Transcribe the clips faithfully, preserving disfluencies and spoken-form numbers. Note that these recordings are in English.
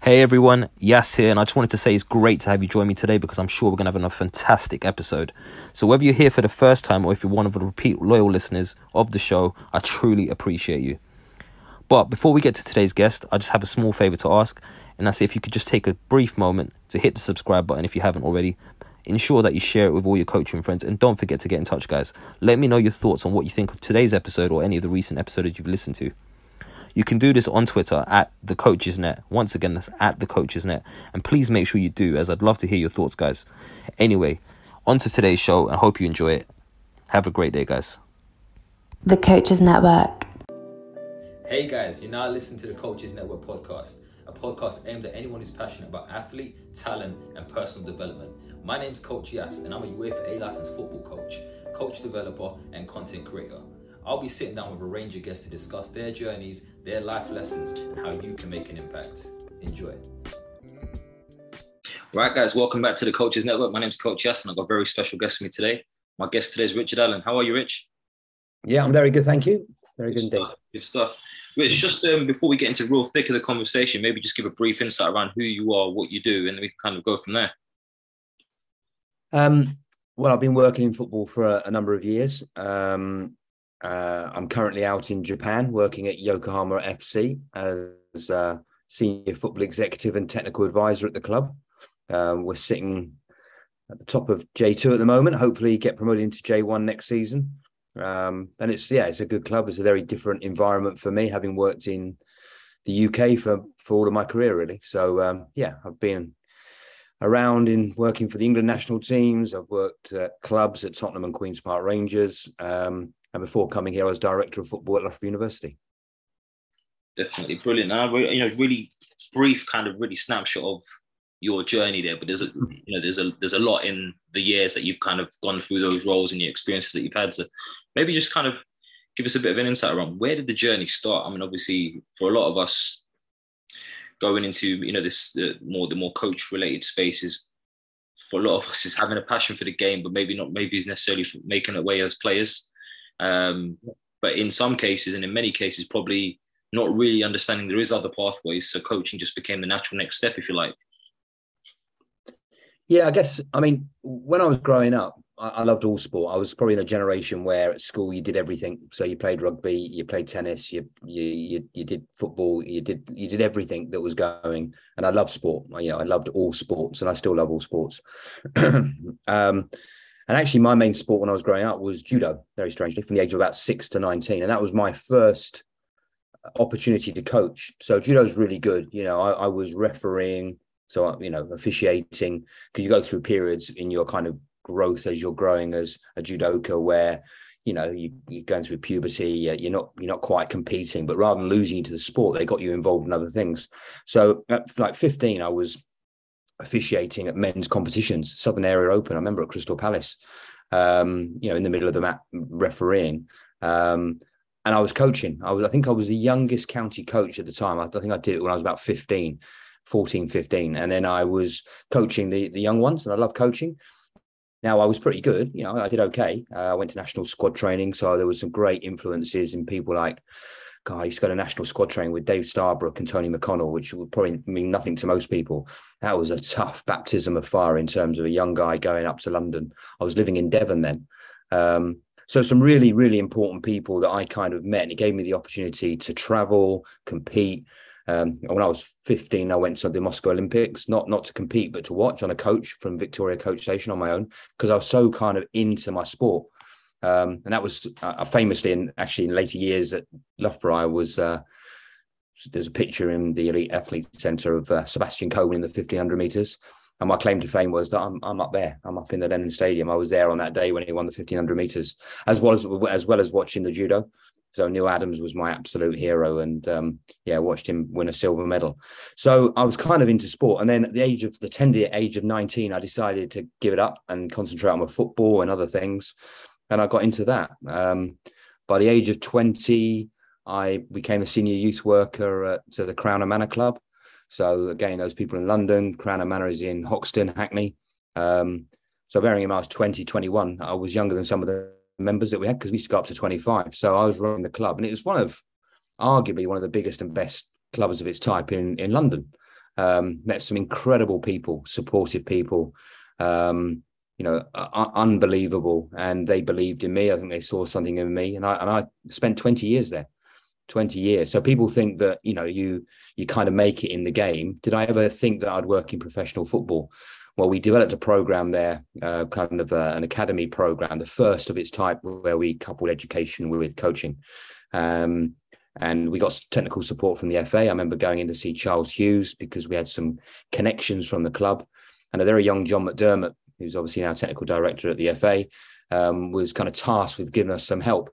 Hey everyone, Yas here, and I just wanted to say it's great to have you join me today because I'm sure we're going to have another fantastic episode. So whether you're here for the first time or if you're one of the repeat loyal listeners of the show, I truly appreciate you. But before we get to today's guest, I just have a small favour to ask, and that's if you could just take a brief moment to hit the subscribe button if you haven't already. Ensure that you share it with all your coaching friends, and don't forget to get in touch, guys. Let me know your thoughts on what you think of today's episode or any of the recent episodes you've listened to. You can do this on Twitter at The Coaches Net. Once again, that's at The Coaches Net. And please make sure you do, as I'd love to hear your thoughts, guys. Anyway, on to today's show. I hope you enjoy it. Have a great day, guys. The Coaches Network. Hey, guys. You're now listening to The Coaches Network podcast, a podcast aimed at anyone who's passionate about athlete, talent, and personal development. My name's Coach Yas, and I'm a UEFA A-licensed football coach, coach developer, and content creator. I'll be sitting down with a range of guests to discuss their journeys, their life lessons, and how you can make an impact. Enjoy. Right, guys, welcome back to the Coaches Network. My name is Coach Yas, and I've got a very special guest with me today. My guest today is Richard Allen. How are you, Rich? Yeah, I'm very good, thank you. Very good indeed. Good stuff. Rich, just um, before we get into the real thick of the conversation, maybe just give a brief insight around who you are, what you do, and then we can kind of go from there. Um, well, I've been working in football for a, a number of years. Um, Uh, I'm currently out in Japan working at Yokohama F C as a senior football executive and technical advisor at the club. Uh, we're sitting at the top of J two at the moment, hopefully get promoted into J one next season. Um, and it's, yeah, it's a good club. It's a very different environment for me, having worked in the U K for, for all of my career, really. So, um, yeah, I've been around in working for the England national teams. I've worked at clubs at Tottenham and Queen's Park Rangers. Um, And before coming here, I was director of football at Loughborough University. Definitely brilliant. And I re- you know, really brief kind of really snapshot of your journey there. But there's a, you know, there's a there's a lot in the years that you've kind of gone through those roles and your experiences that you've had. So maybe just kind of give us a bit of an insight around where did the journey start? I mean, obviously for a lot of us going into you know this uh, more the more coach related spaces, for a lot of us is having a passion for the game, but maybe not maybe it's necessarily making it way as players. Um, but in some cases, and in many cases, probably not really understanding there is other pathways. So coaching just became the natural next step, if you like. Yeah, I guess, I mean, when I was growing up, I, I loved all sport. I was probably in a generation where at school you did everything. So you played rugby, you played tennis, you you you, you did football, you did you did everything that was going. And I loved sport. I, you know, I loved all sports, and I still love all sports. um And actually, my main sport when I was growing up was judo, very strangely, from the age of about six to nineteen. And that was my first opportunity to coach. So judo is really good. You know, I, I was refereeing, so, I, you know, officiating, because you go through periods in your kind of growth as you're growing as a judoka where, you know, you, you're going through puberty, you're not you're not quite competing, but rather than losing you to the sport, they got you involved in other things. So at like fifteen, I was officiating at men's competitions, Southern Area Open. I remember at Crystal Palace, um, you know, in the middle of the map refereeing. Um, and I was coaching. I was, I think I was the youngest county coach at the time. I, I think I did it when I was about fifteen, fourteen, fifteen. And then I was coaching the, the young ones, and I love coaching. Now I was pretty good. You know, I did okay. Uh, I went to national squad training. So there was some great influences in people like, God, I used to go to national squad training with Dave Starbrook and Tony McConnell, which would probably mean nothing to most people. That was a tough baptism of fire in terms of a young guy going up to London. I was living in Devon then. Um, so some really, really important people that I kind of met, and it gave me the opportunity to travel, compete, Um, when I was fifteen, I went to the Moscow Olympics, not not to compete, but to watch on a coach from Victoria Coach Station on my own, because I was so kind of into my sport. Um, and that was uh, famously, in actually in later years at Loughborough, I was uh, there's a picture in the Elite Athlete Centre of uh, Sebastian Coe in the fifteen hundred metres. And my claim to fame was that I'm I'm up there. I'm up in the London Stadium. I was there on that day when he won the fifteen hundred metres, as well as as well as watching the judo. So Neil Adams was my absolute hero, and um, yeah, I watched him win a silver medal. So I was kind of into sport. And then at the age of the tender age of nineteen, I decided to give it up and concentrate on my football and other things. And I got into that. Um, by the age of twenty, I became a senior youth worker at to the Crown and Manor Club. So again, those people in London, Crown and Manor is in Hoxton, Hackney. Um, so bearing in mind I was twenty, twenty-one, I was younger than some of the members that we had, because we used to go up to twenty-five. So I was running the club, and it was one of, arguably one of the biggest and best clubs of its type in, in London. Um, met some incredible people, supportive people, um, you know, uh, unbelievable. And they believed in me. I think they saw something in me. And I, and I spent twenty years there. twenty years. So people think that, you know, you you kind of make it in the game. Did I ever think that I'd work in professional football? Well, we developed a program there, uh, kind of a, an academy program, the first of its type, where we coupled education with coaching. Um, and we got technical support from the F A. I remember going in to see Charles Hughes because we had some connections from the club. And a very young John McDermott, who's obviously now technical director at the F A, um, was kind of tasked with giving us some help.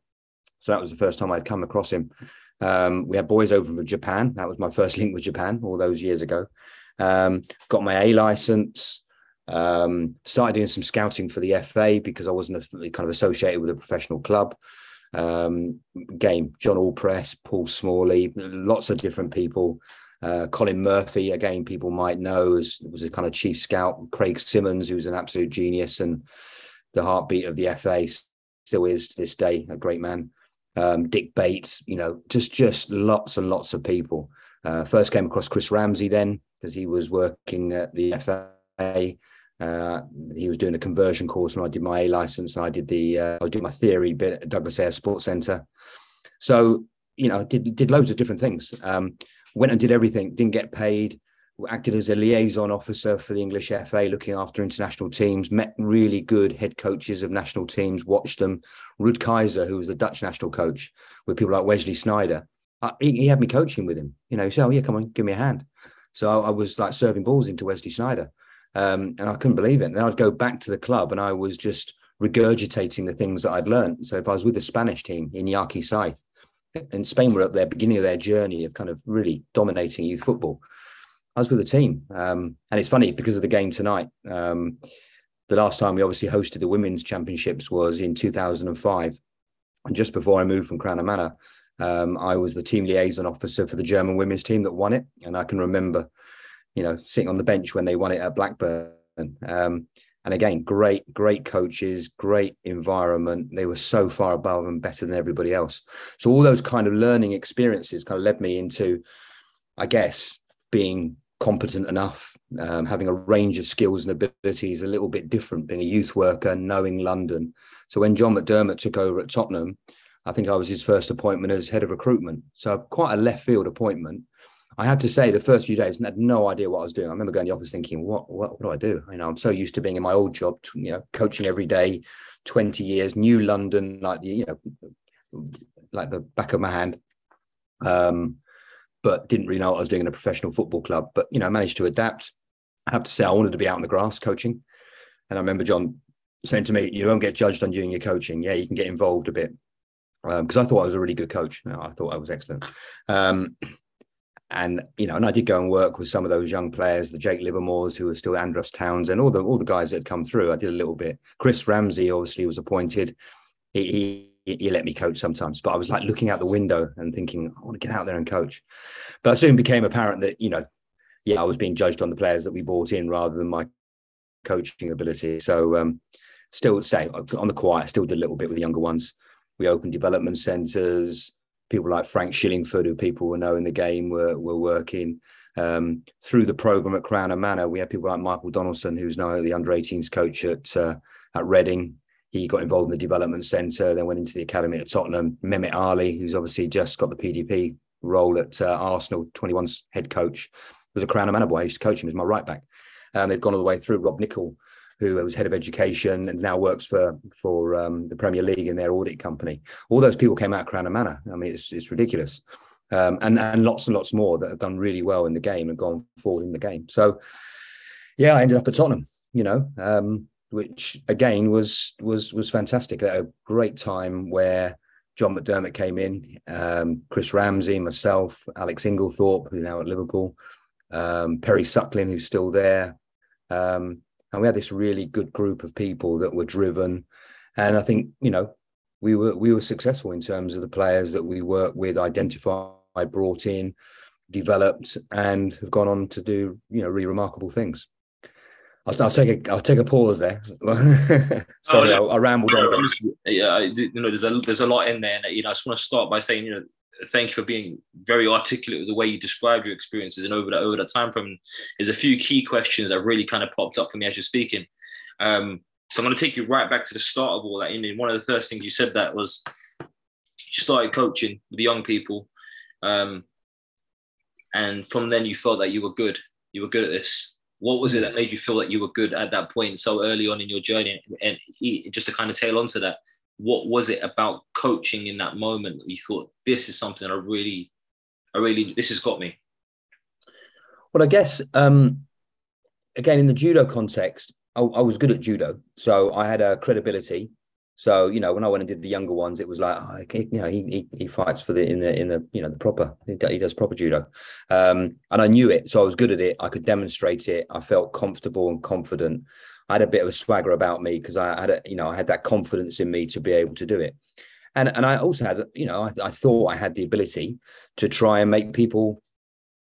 So that was the first time I'd come across him. Um, we had boys over from Japan. That was my first link with Japan all those years ago. Um, got my A license, um, started doing some scouting for the F A because I wasn't kind of associated with a professional club. Um, game, John Allpress, Paul Smalley, lots of different people. Uh, Colin Murphy, again, people might know, as was a kind of chief scout. Craig Simmons, who's an absolute genius and the heartbeat of the F A, still is to this day, a great man. Um, Dick Bates, you know, just just lots and lots of people. Uh, first came across Chris Ramsey then, because he was working at the F A. Uh, he was doing a conversion course when I did my A license, and I did the uh, I did my theory bit at Douglas Ayre Sports Centre. So, you know, did did loads of different things. Um, went and did everything. Didn't get paid. Acted as a liaison officer for the English F A, looking after international teams, met really good head coaches of national teams, watched them. Ruud Kaiser, who was the Dutch national coach, with people like Wesley Sneijder, I, he, he had me coaching with him. You know, he said, oh, yeah, come on, give me a hand. So I, I was like serving balls into Wesley Sneijder, um, and I couldn't believe it. And then I'd go back to the club and I was just regurgitating the things that I'd learned. So if I was with the Spanish team in Yaqui Saiz, and Spain were at their beginning of their journey of kind of really dominating youth football, I was with the team. Um, and it's funny because of the game tonight. Um, the last time we obviously hosted the Women's Championships was in two thousand five. And just before I moved from Crown and Manor, um, I was the team liaison officer for the German women's team that won it. And I can remember, you know, sitting on the bench when they won it at Blackburn. Um, and again, great, great coaches, great environment. They were so far above and better than everybody else. So all those kind of learning experiences kind of led me into, I guess, being competent enough, um, having a range of skills and abilities a little bit different, being a youth worker, knowing London. So when John McDermott took over at Tottenham, I think I was his first appointment as head of recruitment. So quite a left field appointment. I have to say the first few days I had no idea what I was doing. I remember going to the office thinking, what, what, what do I do? You know, I'm so used to being in my old job, you know, coaching every day, twenty years, new London, like, the, you know, like the back of my hand. Um, but didn't really know what I was doing in a professional football club. But, you know, I managed to adapt. I have to say I wanted to be out on the grass coaching. And I remember John saying to me, you don't get judged on you and your coaching. Yeah, you can get involved a bit. Because um, I thought I was a really good coach. No, I thought I was excellent. Um, and, you know, and I did go and work with some of those young players, the Jake Livermores, who were still Andros Towns, and all the all the guys that had come through. I did a little bit. Chris Ramsey obviously was appointed. He, he You let me coach sometimes, but I was like looking out the window and thinking, I want to get out there and coach. But I soon became apparent that, you know, yeah, I was being judged on the players that we brought in rather than my coaching ability. So um, still say on the quiet, still did a little bit with the younger ones. We opened development centres, people like Frank Shillingford, who people will know in the game, were, were working. Um, through the programme at Crown and Manor, we had people like Michael Donaldson, who's now the under eighteens coach at, uh, at Reading. He got involved in the development centre, then went into the academy at Tottenham. Mehmet Ali, who's obviously just got the P D P role at uh, Arsenal, twenty-one's head coach, was a Crown and Manor boy. I used to coach him as my right back. And they've gone all the way through. Rob Nicol, who was head of education and now works for for um, the Premier League in their audit company. All those people came out of Crown and Manor. I mean, it's it's ridiculous. Um, and, and lots and lots more that have done really well in the game and gone forward in the game. So, yeah, I ended up at Tottenham, you know, um, which, again, was was was fantastic. A great time where John McDermott came in, um, Chris Ramsey, myself, Alex Inglethorpe, who's now at Liverpool, um, Perry Suckling, who's still there. Um, and we had this really good group of people that were driven. And I think, you know, we were we were successful in terms of the players that we worked with, identified, brought in, developed, and have gone on to do, you know, really remarkable things. I'll, I'll take a I'll take a pause there. Sorry, oh, I, I rambled on. Yeah, you know, there's a there's a lot in there, and you know, I just want to start by saying, you know, thank you for being very articulate with the way you described your experiences and over that over that time frame. There's a few key questions that really kind of popped up for me as you're speaking. Um, So I'm going to take you right back to the start of all that. And one of the first things you said that was you started coaching with the young people. Um, and from then you felt that you were good. You were good at this. What was it that made you feel that you were good at that point so early on in your journey? And just to kind of tail on to that, what was it about coaching in that moment that you thought, this is something I really, I really, this has got me? Well, I guess, um, again, in the judo context, I was good at judo, so I had a credibility. So, you know, when I went and did the younger ones, it was like, oh, okay, you know, he, he he fights for the in the in the you know the proper he does proper judo, um, and I knew it, so I was good at it. I could demonstrate it. I felt comfortable and confident. I had a bit of a swagger about me because I had a you know I had that confidence in me to be able to do it, and and I also had you know I, I thought I had the ability to try and make people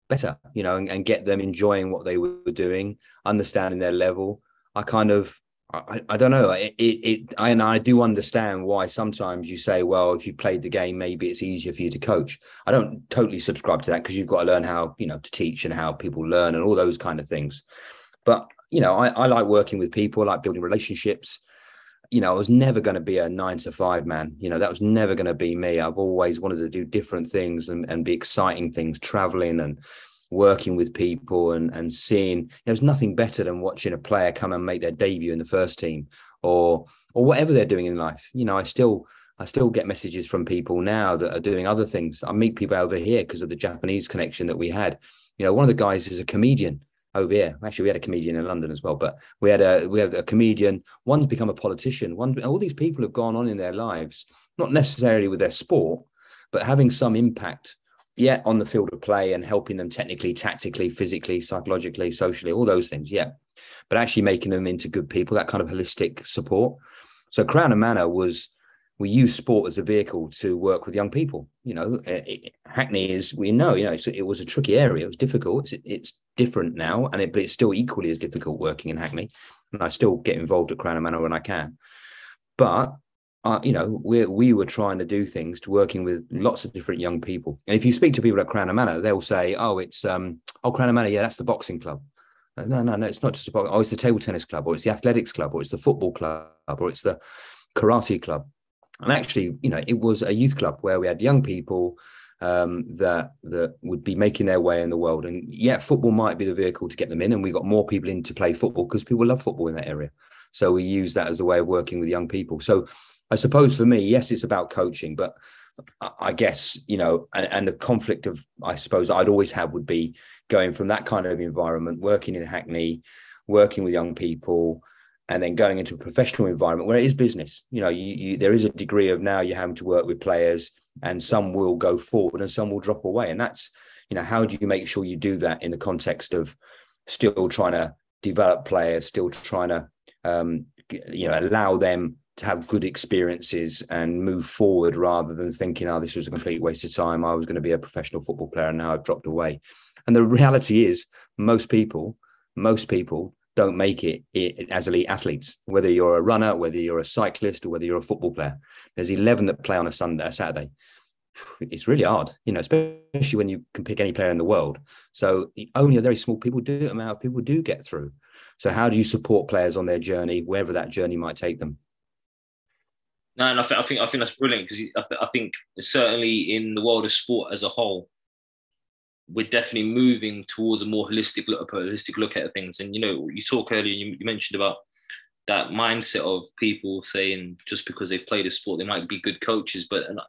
better, you know, and, and get them enjoying what they were doing, understanding their level. I kind of, I, I don't know, it, it, it I, and I do understand why sometimes you say, well, if you've played the game, maybe it's easier for you to coach. I don't totally subscribe to that because you've got to learn how, you know, to teach and how people learn and all those kind of things. But, you know, I, I like working with people, I like building relationships. You know, I was never going to be a nine to five man. You know, that was never going to be me. I've always wanted to do different things and, and be exciting things, traveling and working with people and and seeing there's nothing better than watching a player come and make their debut in the first team or or whatever they're doing in life. You know, I still I still get messages from people now that are doing other things. I meet people over here because of the Japanese connection that we had. You know, one of the guys is a comedian over here. Actually, we had a comedian in London as well, but we had a we had a comedian. One's become a politician. One, all these people have gone on in their lives, not necessarily with their sport, but having some impact. Yeah, on the field of play and helping them technically, tactically, physically, psychologically, socially, all those things. Yeah. But actually making them into good people, that kind of holistic support. So Crown and Manor was, we use sport as a vehicle to work with young people. You know, it, Hackney is, we know, you know, it's, it was a tricky area. It was difficult. It's, it's different now, and it, but it's still equally as difficult working in Hackney. And I still get involved at Crown and Manor when I can. But Uh, you know, we we were trying to do things to working with lots of different young people. And if you speak to people at Crown and Manor, they'll say, oh, it's, um, oh, Crown and Manor, yeah, that's the boxing club. No, no, no, it's not just a boxing. Oh, it's the table tennis club, or it's the athletics club, or it's the football club, or it's the karate club. And actually, you know, it was a youth club where we had young people um, that that would be making their way in the world. And yeah, football might be the vehicle to get them in. And we got more people in to play football because people love football in that area. So we use that as a way of working with young people. So I suppose for me, yes, it's about coaching, but I guess, you know, and, and the conflict of, I suppose I'd always have would be going from that kind of environment, working in Hackney, working with young people, and then going into a professional environment where it is business. You know, you, you, there is a degree of now you're having to work with players, and some will go forward and some will drop away. And that's, you know, how do you make sure you do that in the context of still trying to develop players, still trying to, um, you know, allow them to have good experiences and move forward rather than thinking, oh, this was a complete waste of time. I was going to be a professional football player and now I've dropped away. And the reality is most people, most people don't make it, it as elite athletes, whether you're a runner, whether you're a cyclist, or whether you're a football player. There's eleven that play on a Sunday, a Saturday. It's really hard, you know, especially when you can pick any player in the world. So only a very small people do amount of people do get through. So how do you support players on their journey, wherever that journey might take them? No, and I, th- I think I think that's brilliant because I, th- I think certainly in the world of sport as a whole, we're definitely moving towards a more holistic look, holistic look at things. And, you know, you talk earlier, you, you mentioned about that mindset of people saying just because they've played a sport, they might be good coaches. But and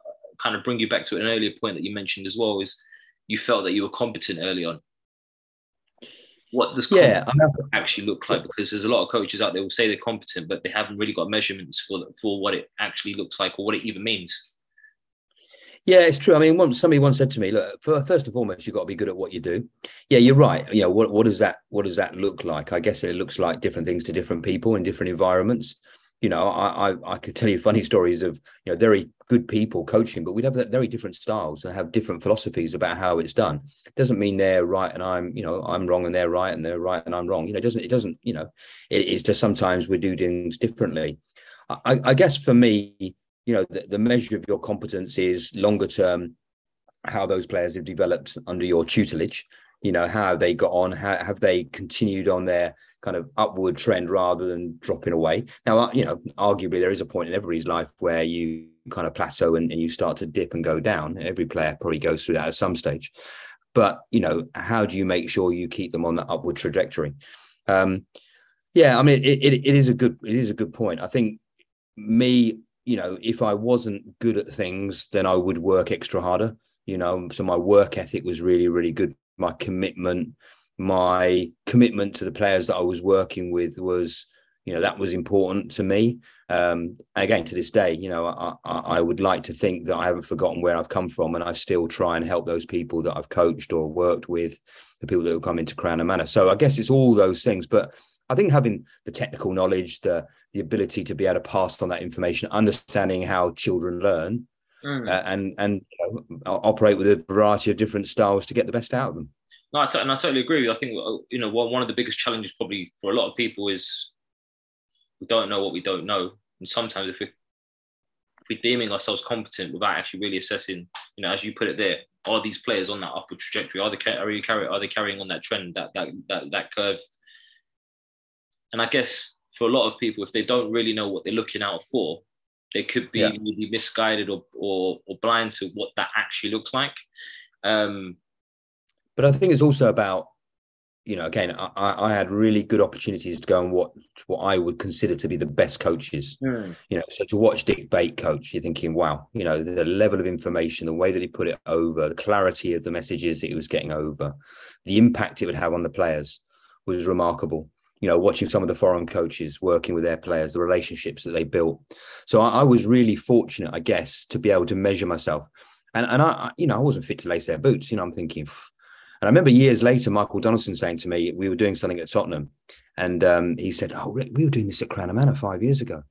kind of bring you back to an earlier point that you mentioned as well, is you felt that you were competent early on. What does yeah, actually look like? Because there's a lot of coaches out there who say they're competent, but they haven't really got measurements for for what it actually looks like or what it even means. Yeah, it's true. I mean, once somebody once said to me, "Look, first and foremost, you've got to be good at what you do." Yeah, you're right. You know, what what does that what does that look like? I guess it looks like different things to different people in different environments. You know, I I, I could tell you funny stories of, you know, very good people coaching, but we'd have very different styles and have different philosophies about how it's done. It doesn't mean they're right and I'm, you know, I'm wrong and they're right and they're right and I'm wrong. You know, it doesn't, it doesn't, you know, it, it's just sometimes we do things differently. I, I guess for me, you know, the, the measure of your competence is longer term, how those players have developed under your tutelage, you know, how they got on, how have they continued on their kind of upward trend rather than dropping away. Now, you know, arguably there is a point in everybody's life where you kind of plateau and, and you start to dip and go down. Every player probably goes through that at some stage, but, you know, how do you make sure you keep them on the upward trajectory? Um, yeah, I mean, it, it, it is a good, it is a good point. I think me, you know, if I wasn't good at things, then I would work extra harder, you know, so my work ethic was really, really good. My commitment, my commitment to the players that I was working with was, you know, that was important to me. Um, again, to this day, you know, I, I, I would like to think that I haven't forgotten where I've come from, and I still try and help those people that I've coached or worked with, the people that have come into Crown and Manor. So I guess it's all those things. But I think having the technical knowledge, the the ability to be able to pass on that information, understanding how children learn, mm. uh, and, and you know, operate with a variety of different styles to get the best out of them. No, I t- and I totally agree with you. I think, you know, one of the biggest challenges probably for a lot of people is we don't know what we don't know. And sometimes if we're, if we're deeming ourselves competent without actually really assessing, you know, as you put it there, are these players on that upward trajectory? Are they, are you carry, are they carrying on that trend, that, that, that, that curve? And I guess for a lot of people, if they don't really know what they're looking out for, they could be yeah. really misguided or, or or blind to what that actually looks like. Um, but I think it's also about, you know, again, I, I had really good opportunities to go and watch what I would consider to be the best coaches. Mm. You know, so to watch Dick Bate coach, you're thinking, wow, you know, the level of information, the way that he put it over, the clarity of the messages that he was getting over, the impact it would have on the players was remarkable. You know, watching some of the foreign coaches working with their players, the relationships that they built. So I, I was really fortunate, I guess, to be able to measure myself. And, and I, you know, I wasn't fit to lace their boots. You know, I'm thinking, Phew. And I remember years later, Michael Donaldson saying to me, we were doing something at Tottenham. And um, he said, oh, we were doing this at Crown and Manor five years ago.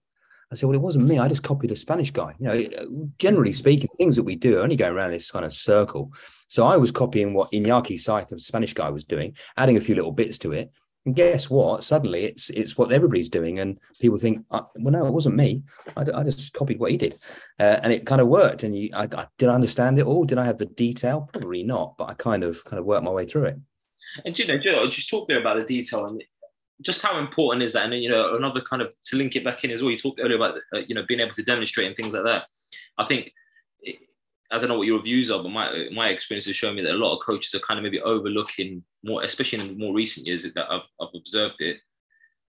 I said, well, it wasn't me. I just copied a Spanish guy. You know, generally speaking, things that we do are only going around this kind of circle. So I was copying what Iñaki Saez, the Spanish guy, was doing, adding a few little bits to it. And guess what? Suddenly it's it's what everybody's doing. And people think, well, no, it wasn't me. I, I just copied what he did. Uh, and it kind of worked. And you, I, I, did I understand it all? Did I have the detail? Probably not. But I kind of kind of worked my way through it. And, you know, I just talked there about the detail and just how important is that? And, you know, another kind of to link it back in as well. You talked earlier about, uh, you know, being able to demonstrate and things like that. I think, I don't know what your views are, but my my experience has shown me that a lot of coaches are kind of maybe overlooking more, especially in more recent years that I've, I've observed it.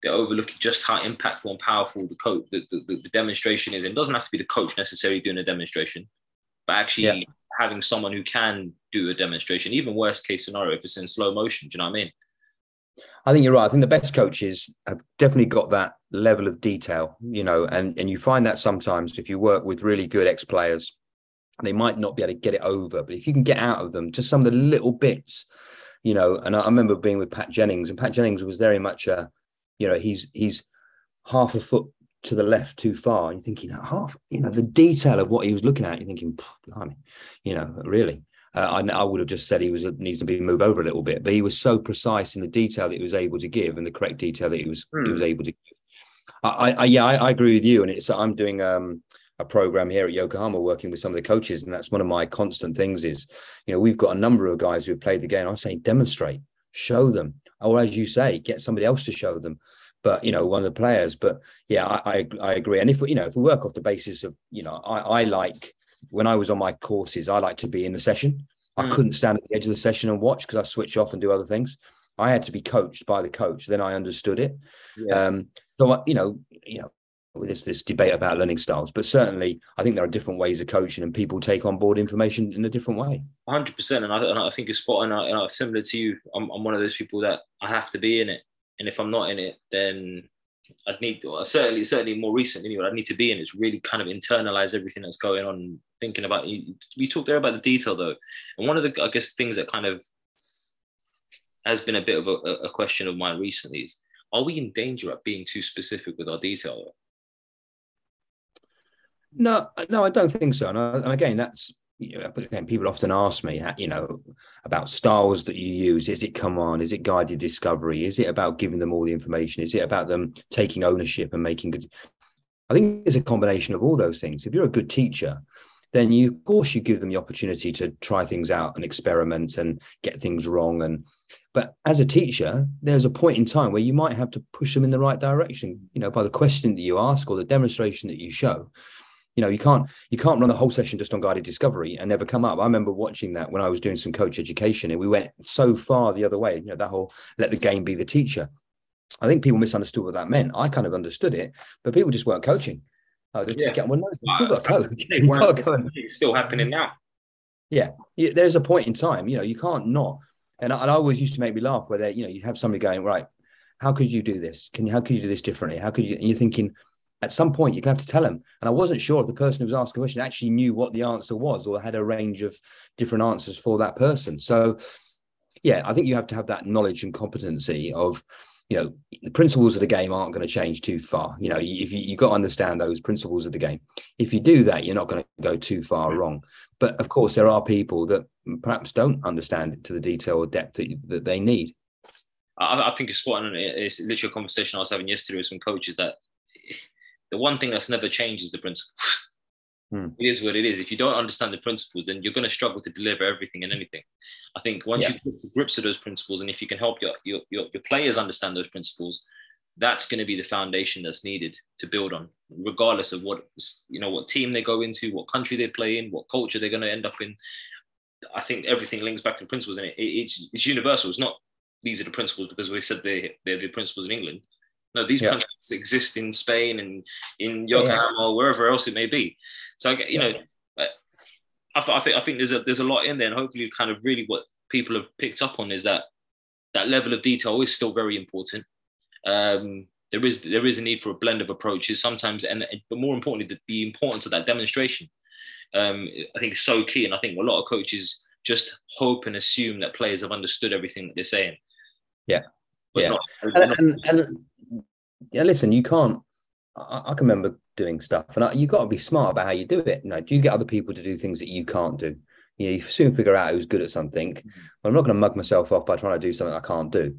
They're overlooking just how impactful and powerful the coach, the, the, the demonstration is. And it doesn't have to be the coach necessarily doing a demonstration, but actually yeah. having someone who can do a demonstration, even worst case scenario, if it's in slow motion, do you know what I mean? I think you're right. I think the best coaches have definitely got that level of detail, you know, and, and you find that sometimes if you work with really good ex-players, they might not be able to get it over, but if you can get out of them just some of the little bits, you know, and I remember being with Pat Jennings, and Pat Jennings was very much a, you know, he's, he's half a foot to the left too far. And you're thinking half, you know, the detail of what he was looking at, you're thinking, blimey, you know, really, uh, I, I would have just said he was, needs to be moved over a little bit, but he was so precise in the detail that he was able to give and the correct detail that he was, hmm. he was able to give. I, I, yeah, I, I agree with you. And it's, I'm doing, um, a program here at Yokohama working with some of the coaches, and that's one of my constant things is, you know, we've got a number of guys who have played the game. I'm saying demonstrate, show them, or as you say, get somebody else to show them, but, you know, one of the players. But yeah, I I, I agree. And if we, you know, if we work off the basis of, you know, I, I like when I was on my courses, I like to be in the session. I mm. couldn't stand at the edge of the session and watch because I switch off and do other things. I had to be coached by the coach. Then I understood it. Yeah. Um, so, I, you know, you know, there's this debate about learning styles, but certainly I think there are different ways of coaching and people take on board information in a different way. one hundred percent. And I, and I think you're spot on. And I, similar to you, I'm, I'm one of those people that I have to be in it. And if I'm not in it, then I'd need to, certainly, certainly more recently, anyway, I'd need to be in it to really kind of internalize everything that's going on, thinking about, you, you talked there about the detail though. And one of the, I guess, things that kind of has been a bit of a, a question of mine recently is, are we in danger of being too specific with our detail though? No, no, I don't think so. And, I, and again, that's, you know, again, people often ask me, you know, about styles that you use. Is it come on? Is it guided discovery? Is it about giving them all the information? Is it about them taking ownership and making good? I think it's a combination of all those things. If you're a good teacher, then you, of course, you give them the opportunity to try things out and experiment and get things wrong. And, but as a teacher, there's a point in time where you might have to push them in the right direction, you know, by the question that you ask or the demonstration that you show. You know, you can't you can't run the whole session just on guided discovery and never come up. I remember watching that when I was doing some coach education, and we went so far the other way, you know, that whole let the game be the teacher. I think people misunderstood what that meant. I kind of understood it, but people just weren't coaching. Oh, they yeah. just get one. Well, no, still got a coach. You've got to coach. It's still happening now. Yeah. There's a point in time, you know, you can't not. And I, and I always used to make me laugh where they, you know, you have somebody going, right, how could you do this? Can you, how could you do this differently? How could you, and you're thinking, at some point, you're going to have to tell them. And I wasn't sure if the person who was asking the question actually knew what the answer was or had a range of different answers for that person. So, yeah, I think you have to have that knowledge and competency of, you know, the principles of the game aren't going to change too far. You know, if you, you've got to understand those principles of the game. If you do that, you're not going to go too far wrong. But, of course, there are people that perhaps don't understand it to the detail or depth that, that they need. I, I think it's spot on. It's literally a conversation I was having yesterday with some coaches that the one thing that's never changed is the principles. Mm. It is what it is. If you don't understand the principles, then you're going to struggle to deliver everything and anything. I think once yeah. you get to grips of those principles, and if you can help your, your, your, your players understand those principles, that's going to be the foundation that's needed to build on, regardless of what, you know, what team they go into, what country they play in, what culture they're going to end up in. I think everything links back to the principles, and it, it, it's, it's universal. It's not these are the principles because we said they, they're the principles in England. No, these yeah. principles exist in Spain and in Yokohama yeah. or wherever else it may be. So, you know, yeah. I, I, think, I think there's a there's a lot in there, and hopefully kind of really what people have picked up on is that that level of detail is still very important. Um, there is there is a need for a blend of approaches sometimes, and but more importantly, the, the importance of that demonstration, um, I think is so key. And I think a lot of coaches just hope and assume that players have understood everything that they're saying. Yeah. But yeah. Not, and, not, and, and, Yeah, listen, you can't, I, I can remember doing stuff and I, you've got to be smart about how you do it. You know, do you get other people to do things that you can't do? You know, you soon figure out who's good at something. Mm-hmm. Well, I'm not going to mug myself off by trying to do something I can't do.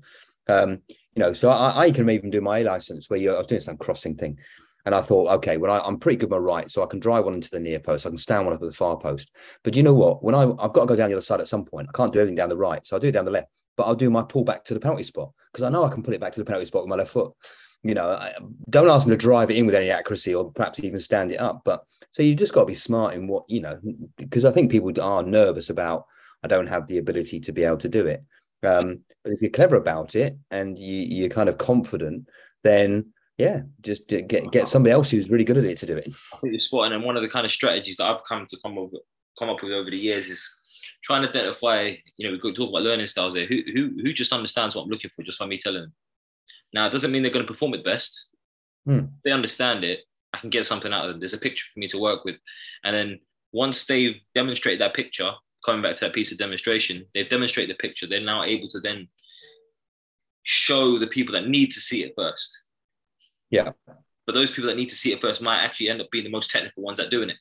Um, you know, so I, I can even do my A license where you're, I was doing some crossing thing and I thought, okay, well, I, I'm pretty good with my right, so I can drive one into the near post. I can stand one up at the far post. But you know what? When I, I've got to go down the other side at some point, I can't do everything down the right. So I'll do it down the left, but I'll do my pull back to the penalty spot because I know I can put it back to the penalty spot with my left foot. You know, don't ask them to drive it in with any accuracy or perhaps even stand it up. But so you just got to be smart in what, you know, because I think people are nervous about, I don't have the ability to be able to do it. Um, but if you're clever about it and you, you're kind of confident, then, yeah, just get get somebody else who's really good at it to do it. I think you're spot on. And one of the kind of strategies that I've come to come, over, come up with over the years is trying to identify, you know, we could talk about learning styles there. Who, who, who just understands what I'm looking for just by me telling them? Now, it doesn't mean they're going to perform it best. Mm. If they understand it, I can get something out of them. There's a picture for me to work with. And then once they've demonstrated that picture, coming back to that piece of demonstration, they've demonstrated the picture. They're now able to then show the people that need to see it first. Yeah. But those people that need to see it first might actually end up being the most technical ones at doing it.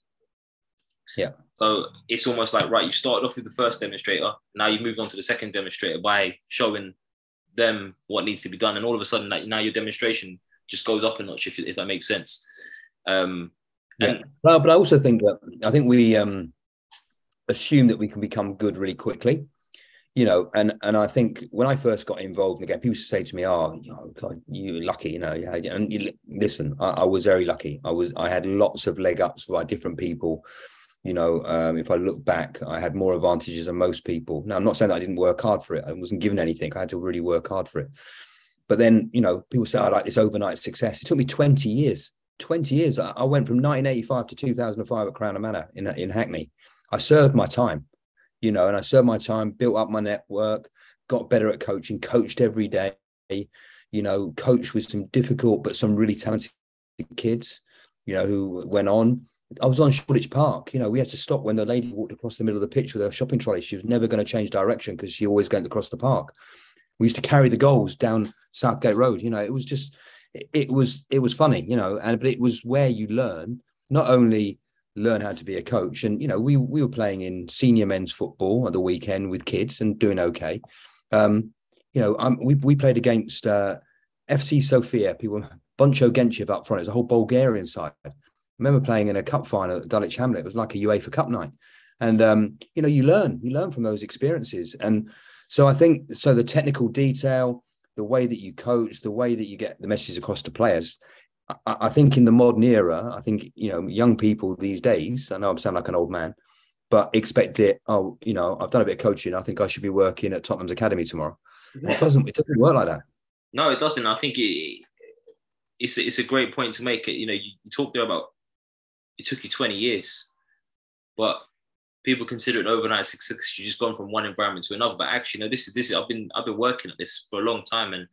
Yeah. So it's almost like, right, you started off with the first demonstrator. Now you've moved on to the second demonstrator by showing them what needs to be done, and all of a sudden like, now your demonstration just goes up a notch, if, if that makes sense. Um and yeah. Well, but I also think that I think we um assume that we can become good really quickly, you know, and and I think when I first got involved in the game, people used to say to me, oh, oh God, you're lucky, you know. Yeah, and you, listen, I, I was very lucky. I was I had lots of leg ups by different people You know, um, if I look back, I had more advantages than most people. Now, I'm not saying that I didn't work hard for it. I wasn't given anything. I had to really work hard for it. But then, you know, people say, I like this overnight success. It took me twenty years. twenty years. I, I went from nineteen eighty-five to two thousand five at Crown and Manor in, in Hackney. I served my time, you know, and I served my time, built up my network, got better at coaching, coached every day, you know, coached with some difficult but some really talented kids, you know, who went on. I was on Shoreditch Park. You know, we had to stop when the lady walked across the middle of the pitch with her shopping trolley. She was never going to change direction because she always went across the park. We used to carry the goals down Southgate Road. You know, it was just, it, it was, it was funny, you know, and but it was where you learn, not only learn how to be a coach. And, you know, we, we were playing in senior men's football at the weekend with kids and doing okay. Um, you know, um, we, we played against uh, F C Sofia, people, Buncho Genchev up front. It was a whole Bulgarian side. I remember playing in a cup final at Dulwich Hamlet. It was like a UEFA Cup night. And, um, you know, you learn, you learn from those experiences. And so I think, so the technical detail, the way that you coach, the way that you get the messages across to players, I, I think in the modern era, I think, you know, young people these days, I know I'm sounding like an old man, but expect it. Oh, you know, I've done a bit of coaching. I think I should be working at Tottenham's Academy tomorrow. Yeah. It doesn't, it doesn't work like that. No, it doesn't. I think it, it's, it's a great point to make. You know, you, you talked there about, it took you twenty years, but people consider it overnight success. You've just gone from one environment to another. But actually, no, this is this. Is, I've been I've been working at this for a long time, and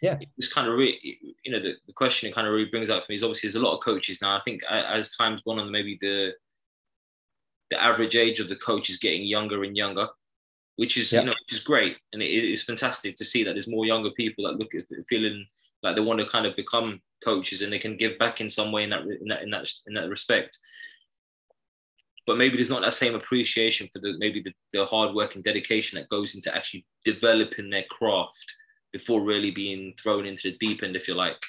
yeah, it's kind of really, you know, the, the question it kind of really brings out for me is obviously there's a lot of coaches now. I think as time's gone on, maybe the the average age of the coach is getting younger and younger, which is yeah. you know which is great, and it, it's fantastic to see that there's more younger people that look at feeling like they want to kind of become coaches and they can give back in some way in that in that in that in that respect. But maybe there's not that same appreciation for the maybe the, the hard work and dedication that goes into actually developing their craft before really being thrown into the deep end, if you like.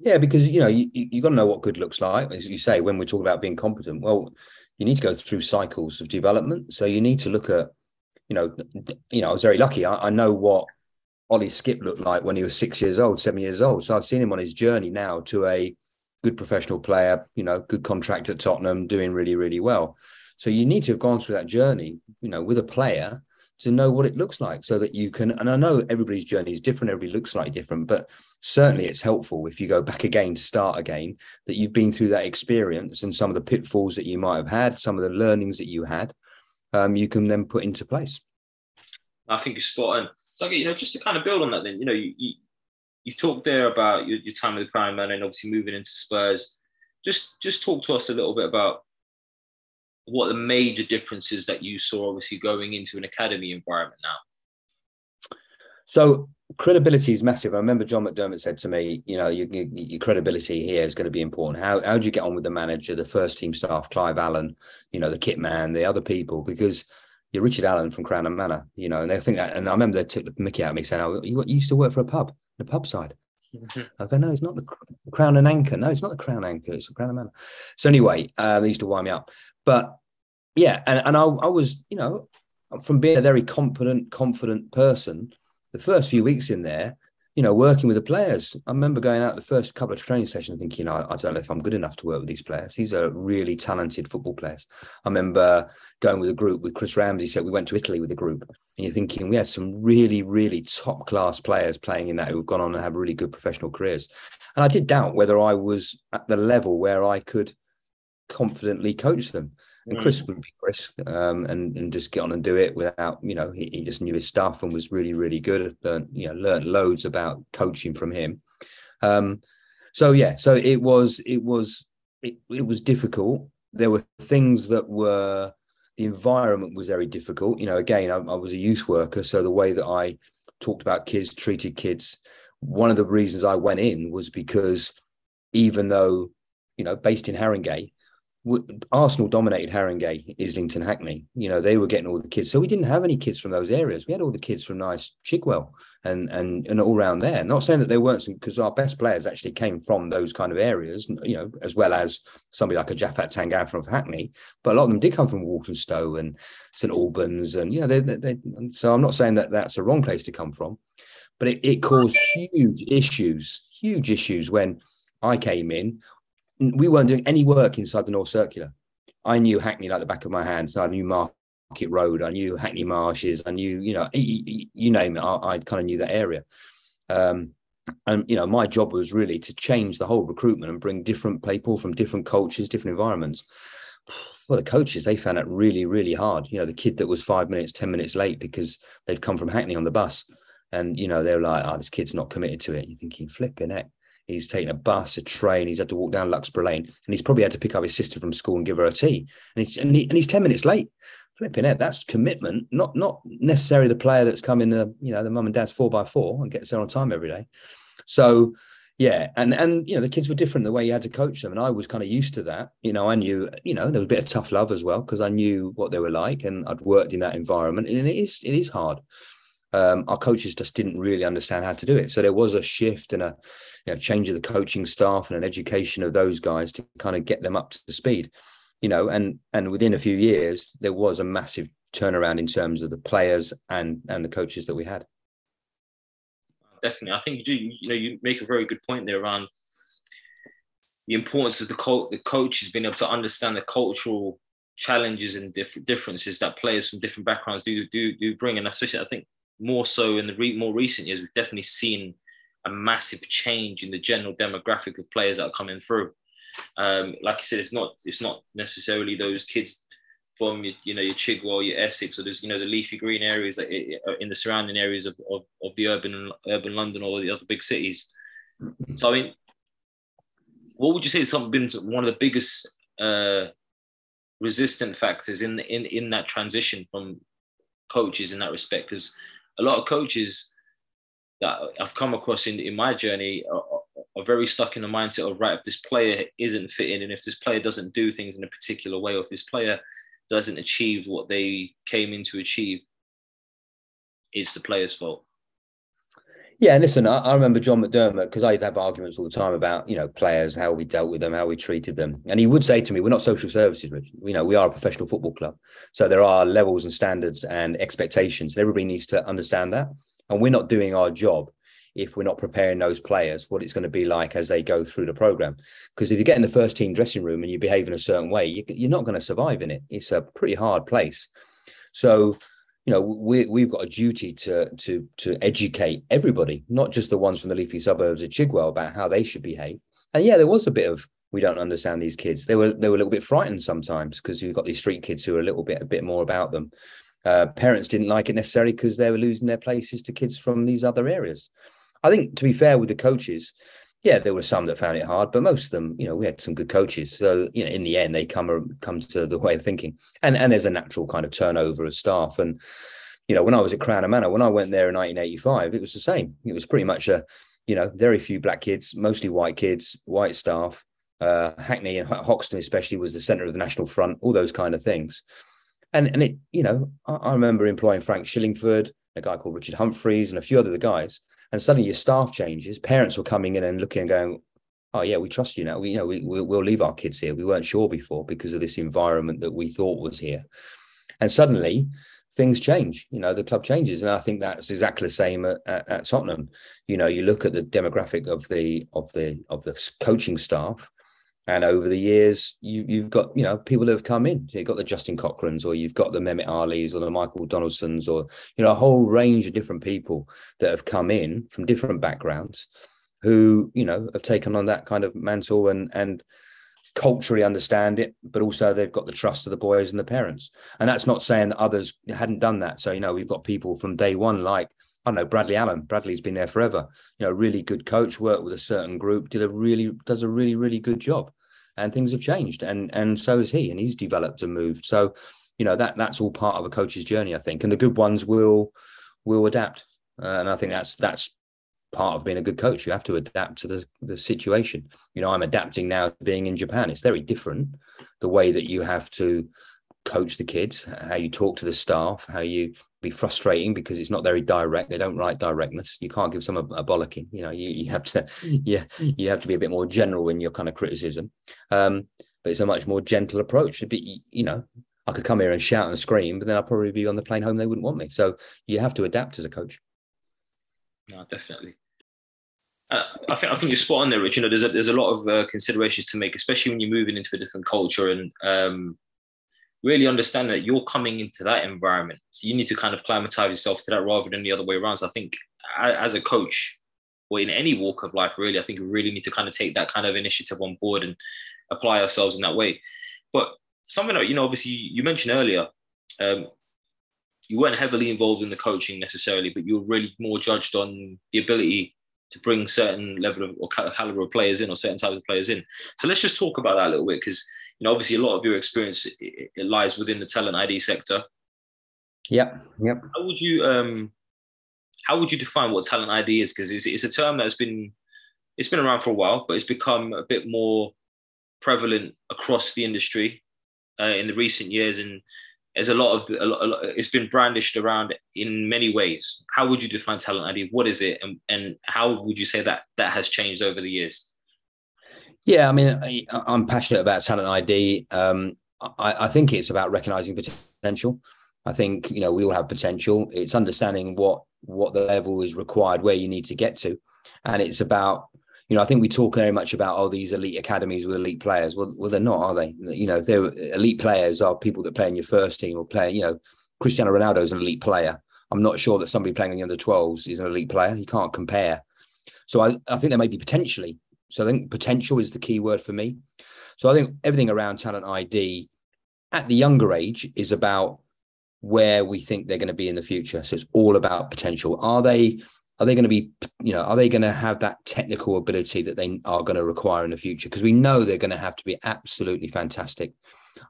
Yeah, because you know you you got to know what good looks like, as you say. When we talk about being competent, well, you need to go through cycles of development. So you need to look at, you know, you know, I was very lucky. I, I know what Ollie Skip looked like when he was six years old, seven years old. So I've seen him on his journey now to a good professional player, you know, good contract at Tottenham, doing really, really well. So you need to have gone through that journey, you know, with a player to know what it looks like so that you can, and I know everybody's journey is different, everybody looks like different, but certainly it's helpful if you go back again to start again, that you've been through that experience and some of the pitfalls that you might have had, some of the learnings that you had, um, you can then put into place. I think you're spot on. So, you know, just to kind of build on that then, you know, you you, you talked there about your, your time with the Crown Man and obviously moving into Spurs. Just just talk to us a little bit about what the major differences that you saw obviously going into an academy environment now. So credibility is massive. I remember John McDermott said to me, you know, your, your, your credibility here is going to be important. How, how do you get on with the manager, the first team staff, Clive Allen, you know, the kit man, the other people, because you're Richard Allen from Crown and Manor, you know, and they think that, and I remember they took the mickey out of me saying, oh, you, you used to work for a pub, the pub side. Mm-hmm. I go, no, it's not the Crown and Anchor. No, it's not the Crown Anchor, it's the Crown and Manor. So anyway, uh, they used to wire me up. But yeah, and, and I, I was, you know, from being a very competent, confident person, the first few weeks in there, you know, working with the players, I remember going out the first couple of training sessions thinking, I, I don't know if I'm good enough to work with these players. These are really talented football players. I remember going with a group with Chris Ramsey, so we went to Italy with a group, and you're thinking we had some really, really top class players playing in that who've gone on and have really good professional careers. And I did doubt whether I was at the level where I could confidently coach them. And Chris would be Chris um, and, and just get on and do it without, you know, he, he just knew his stuff and was really, really good. Learned, you know, learned loads about coaching from him. Um, so, yeah, so it was it was it, it was difficult. There were things that were the environment was very difficult. You know, again, I, I was a youth worker. So the way that I talked about kids, treated kids, one of the reasons I went in was because even though, you know, based in Haringey, Arsenal dominated Haringey, Islington, Hackney. You know, they were getting all the kids. So we didn't have any kids from those areas. We had all the kids from nice Chigwell and and and all around there. Not saying that they weren't, because our best players actually came from those kind of areas, you know, as well as somebody like a Japhat Tangan from Hackney. But a lot of them did come from Walthamstow and St Albans. And, you know, they, they, they, so I'm not saying that that's the wrong place to come from. But it, it caused huge issues, huge issues when I came in. We weren't doing any work inside the North Circular. I knew Hackney like the back of my hand. So I knew Market Road, I knew Hackney Marshes, I knew, you know, you name it, I, I kind of knew that area. Um, and, you know, my job was really to change the whole recruitment and bring different people from different cultures, different environments. For the coaches, they found it really, really hard. You know, the kid that was five minutes, ten minutes late because they've come from Hackney on the bus. And, you know, they were like, oh, this kid's not committed to it. You're thinking, flipping heck. He's taken a bus, a train. He's had to walk down Luxborough Lane, and he's probably had to pick up his sister from school and give her a tea. And he's and, he, and he's ten minutes late. Flipping it, that's commitment. Not not necessarily the player that's come in the you know the mum and dad's four by four and gets there on time every day. So yeah, and and you know the kids were different the way you had to coach them, and I was kind of used to that. You know, I knew you know there was a bit of tough love as well because I knew what they were like, and I'd worked in that environment, and it is it is hard. Um, our coaches just didn't really understand how to do it. So there was a shift and a you know, change of the coaching staff and an education of those guys to kind of get them up to speed, you know, and, and within a few years, there was a massive turnaround in terms of the players and, and the coaches that we had. Definitely. I think you do, you know, you make a very good point there around the importance of the coach, the coaches being able to understand the cultural challenges and different differences that players from different backgrounds do, do, do bring. And especially, I think, more so in the re- more recent years, we've definitely seen a massive change in the general demographic of players that are coming through. Um, like I said, it's not it's not necessarily those kids from your, you know your Chigwell, your Essex, or those you know the leafy green areas that it, in the surrounding areas of, of of the urban urban London or the other big cities. So I mean, what would you say has been one of the biggest uh, resistant factors in in in that transition from coaches in that respect? Because a lot of coaches that I've come across in, in my journey are, are very stuck in the mindset of, right, if this player isn't fitting and if this player doesn't do things in a particular way, or if this player doesn't achieve what they came in to achieve, it's the player's fault. Yeah, and listen, I, I remember John McDermott, because I'd have arguments all the time about, you know, players, how we dealt with them, how we treated them. And he would say to me, we're not social services, Richard. You know, we are a professional football club. So there are levels and standards and expectations. And everybody needs to understand that. And we're not doing our job if we're not preparing those players, what it's going to be like as they go through the program. Because if you get in the first team dressing room and you behave in a certain way, you, you're not going to survive in it. It's a pretty hard place. So you know, we, we've got a duty to to to educate everybody, not just the ones from the leafy suburbs of Chigwell, about how they should behave. And yeah, there was a bit of, we don't understand these kids. They were they were a little bit frightened sometimes because you've got these street kids who are a little bit a bit more about them. Uh, parents didn't like it necessarily because they were losing their places to kids from these other areas. I think, to be fair with the coaches, yeah, there were some that found it hard, but most of them, you know, we had some good coaches. So, you know, in the end, they come come to the way of thinking. And and there's a natural kind of turnover of staff. And, you know, when I was at Crown and Manor, when I went there in nineteen eighty-five, it was the same. It was pretty much a, you know, very few black kids, mostly white kids, white staff. Uh, Hackney and Hoxton especially was the centre of the National Front, all those kind of things. And, and it, you know, I, I remember employing Frank Shillingford, a guy called Richard Humphreys and a few other guys. And suddenly your staff changes. Parents were coming in and looking and going, oh, yeah, we trust you now. We, you know, we, we'll leave our kids here. We weren't sure before because of this environment that we thought was here. And suddenly things change. You know, the club changes. And I think that's exactly the same at, at, at Tottenham. You know, you look at the demographic of the of the of the coaching staff. And over the years, you, you've got, you know, people who have come in. So you've got the Justin Cochrans, or you've got the Mehmet Ali's, or the Michael Donaldsons, or, you know, a whole range of different people that have come in from different backgrounds who, you know, have taken on that kind of mantle and, and culturally understand it. But also they've got the trust of the boys and the parents. And that's not saying that others hadn't done that. So, you know, we've got people from day one like, I don't know, Bradley Allen. Bradley's been there forever. You know, really good coach, worked with a certain group, did a really, does a really, really good job. And things have changed. And and so has he. And he's developed and moved. So, you know, that that's all part of a coach's journey, I think. And the good ones will will adapt. Uh, and I think that's that's part of being a good coach. You have to adapt to the, the situation. You know, I'm adapting now to being in Japan. It's very different, the way that you have to coach the kids, how you talk to the staff, how you be frustrating because it's not very direct. They don't like directness. You can't give someone a, a bollocking. You know, you, you have to, yeah, you have to be a bit more general in your kind of criticism. Um, but it's a much more gentle approach. It'd be, you know, I could come here and shout and scream, but then I'd probably be on the plane home. They wouldn't want me. So you have to adapt as a coach. No, definitely. Uh, I think I think you're spot on there, Rich. You know, there's a, there's a lot of uh, considerations to make, especially when you're moving into a different culture and. Um, really understand that you're coming into that environment. So you need to kind of acclimatise yourself to that rather than the other way around. So I think as a coach, or in any walk of life, really, I think we really need to kind of take that kind of initiative on board and apply ourselves in that way. But something that, you know, obviously you mentioned earlier, um, you weren't heavily involved in the coaching necessarily, but you were really more judged on the ability to bring certain level of, or caliber of players in, or certain types of players in. So let's just talk about that a little bit, because, you know, obviously a lot of your experience, it, it lies within the talent I D sector. Yeah, yeah. How would you, um, how would you define what talent I D is? Because it's, it's a term that's been, it's been around for a while, but it's become a bit more prevalent across the industry uh, in the recent years, and there's a lot of, a lot, a lot, it's been brandished around in many ways. How would you define talent I D? What is it? And, and how would you say that that has changed over the years? Yeah, I mean, I, I'm passionate about talent I D. Um, I, I think it's about recognising potential. I think, you know, we all have potential. It's understanding what what the level is required, where you need to get to. And it's about, you know, I think we talk very much about, oh, these elite academies with elite players. Well, well, they're not, are they? You know, they're elite players are people that play in your first team or play, you know, Cristiano Ronaldo is an elite player. I'm not sure that somebody playing in the under twelves is an elite player. You can't compare. So I, I think there may be potentially. So I think potential is the key word for me. So I think everything around talent I D at the younger age is about where we think they're going to be in the future. So it's all about potential. Are they, are they going to be, you know, are they going to have that technical ability that they are going to require in the future? Because we know they're going to have to be absolutely fantastic.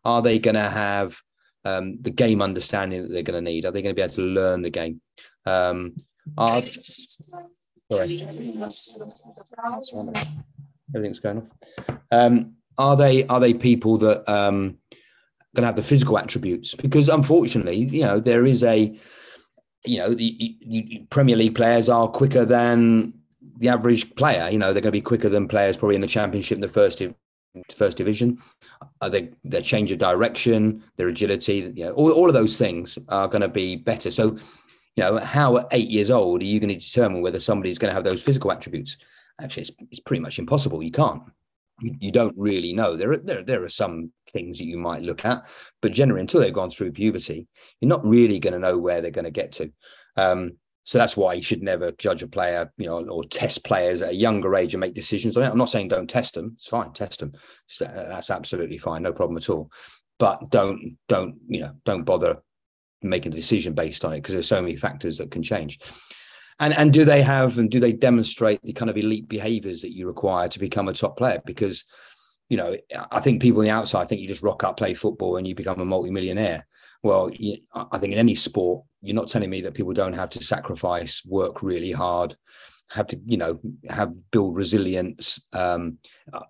Are they going to have um, the game understanding that they're going to need? Are they going to be able to learn the game? Um, are, sorry. Everything's going off. Um, are they, are they people that, um, going to have the physical attributes? Because unfortunately, you know, there is a, you know, the, the Premier League players are quicker than the average player. You know, they're going to be quicker than players probably in the Championship, in the first first division. Uh, they, their change of direction, their agility, you know, all, all of those things are going to be better. So, you know, how at eight years old are you going to determine whether somebody's going to have those physical attributes? Actually, it's, it's pretty much impossible. You can't. You, you don't really know. There are, there, there are some things that you might look at, but generally until they've gone through puberty, you're not really going to know where they're going to get to. Um, so that's why you should never judge a player, you know, or test players at a younger age and make decisions on it. I'm not saying don't test them. It's fine. Test them. So that's absolutely fine. No problem at all. But don't, don't, you know, don't bother making a decision based on it, because there's so many factors that can change. And, and do they have, and do they demonstrate the kind of elite behaviors that you require to become a top player? Because, you know, I think people on the outside think you just rock up, play football and you become a multimillionaire. Well, you, I think in any sport, you're not telling me that people don't have to sacrifice, work really hard, have to, you know, have build resilience, um,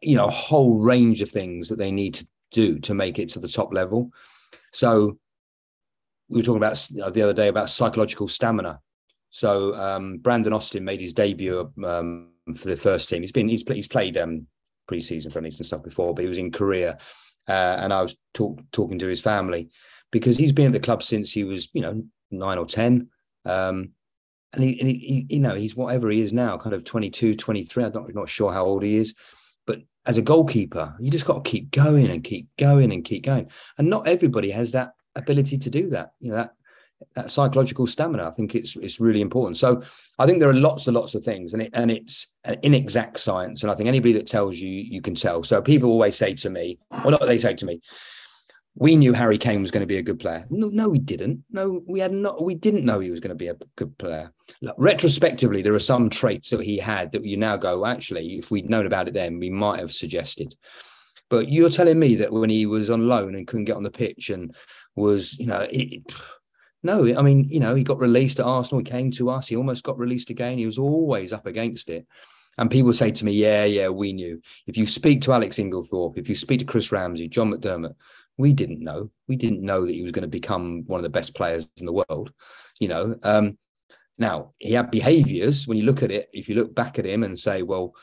you know, a whole range of things that they need to do to make it to the top level. So we were talking about the other day about psychological stamina. So um, Brandon Austin made his debut um, for the first team. He's been, he's, he's played, um, pre-season friendlies and stuff before, but he was in Korea, uh, and I was talk, talking to his family, because he's been at the club since he was, you know, nine or ten, um, and, he, and he, he, you know, he's whatever he is now, kind of twenty-two, twenty-three, I'm not, not sure how old he is, but as a goalkeeper, you just got to keep going and keep going and keep going, and not everybody has that ability to do that, you know, that, that psychological stamina. I think it's it's really important. So I think there are lots and lots of things, and it, and it's an inexact science. And I think anybody that tells you, you can tell. So people always say to me, well, not they say to me, we knew Harry Kane was going to be a good player. No, no, we didn't. No, we had not. We didn't know he was going to be a good player. Look, retrospectively, there are some traits that he had that you now go, actually, if we'd known about it then, we might have suggested. But you're telling me that when he was on loan and couldn't get on the pitch and was, you know, it, no, I mean, you know, he got released at Arsenal, he came to us, he almost got released again. He was always up against it. And people say to me, yeah, yeah, we knew. If you speak to Alex Inglethorpe, if you speak to Chris Ramsey, John McDermott, we didn't know. We didn't know that he was going to become one of the best players in the world. You know, um, now he had behaviours. When you look at it, if you look back at him and say, well,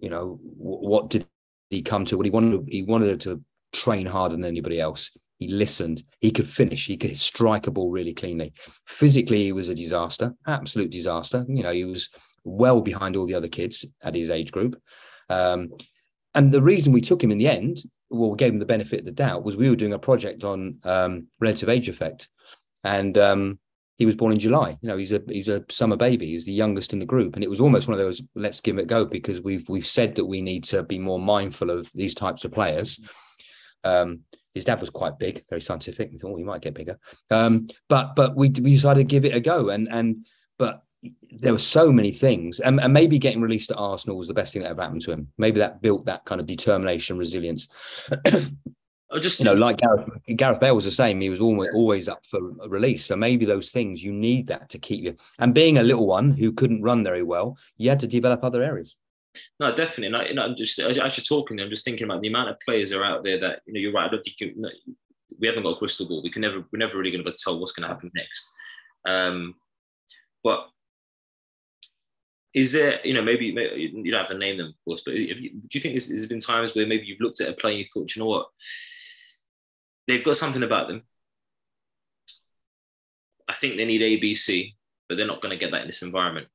you know, what did he come to? Well, he wanted, he wanted to train harder than anybody else. He listened. He could finish. He could strike a ball really cleanly. Physically, he was a disaster, absolute disaster. You know, he was well behind all the other kids at his age group. Um, and the reason we took him in the end well, gave them the benefit of the doubt, was we were doing a project on um, relative age effect. And um, he was born in July. You know, he's a he's a summer baby. He's the youngest in the group. And it was almost one of those, let's give it a go, because we've we've said that we need to be more mindful of these types of players. Um, his dad was quite big, very scientific. We thought, well, he might get bigger. Um, but but we we decided to give it a go. And and but there were so many things. And, and maybe getting released at Arsenal was the best thing that ever happened to him. Maybe that built that kind of determination, resilience. I just, you know, like Gareth, Gareth Bale was the same. He was always, always up for release. So maybe those things, you need that to keep you. And being a little one who couldn't run very well, you had to develop other areas. No, definitely. And I, you know, I'm just actually talking there, I'm just thinking about the amount of players that are out there that, you know, you're right. I don't think you, no, we haven't got a crystal ball. We can never, we're never really going to be able to tell what's going to happen next. Um, but is there, you know, maybe, maybe you don't have to name them, of course, but if you, do you think there's, there's been times where maybe you've looked at a player and you thought, you know what, they've got something about them. I think they need A B C, but they're not going to get that in this environment.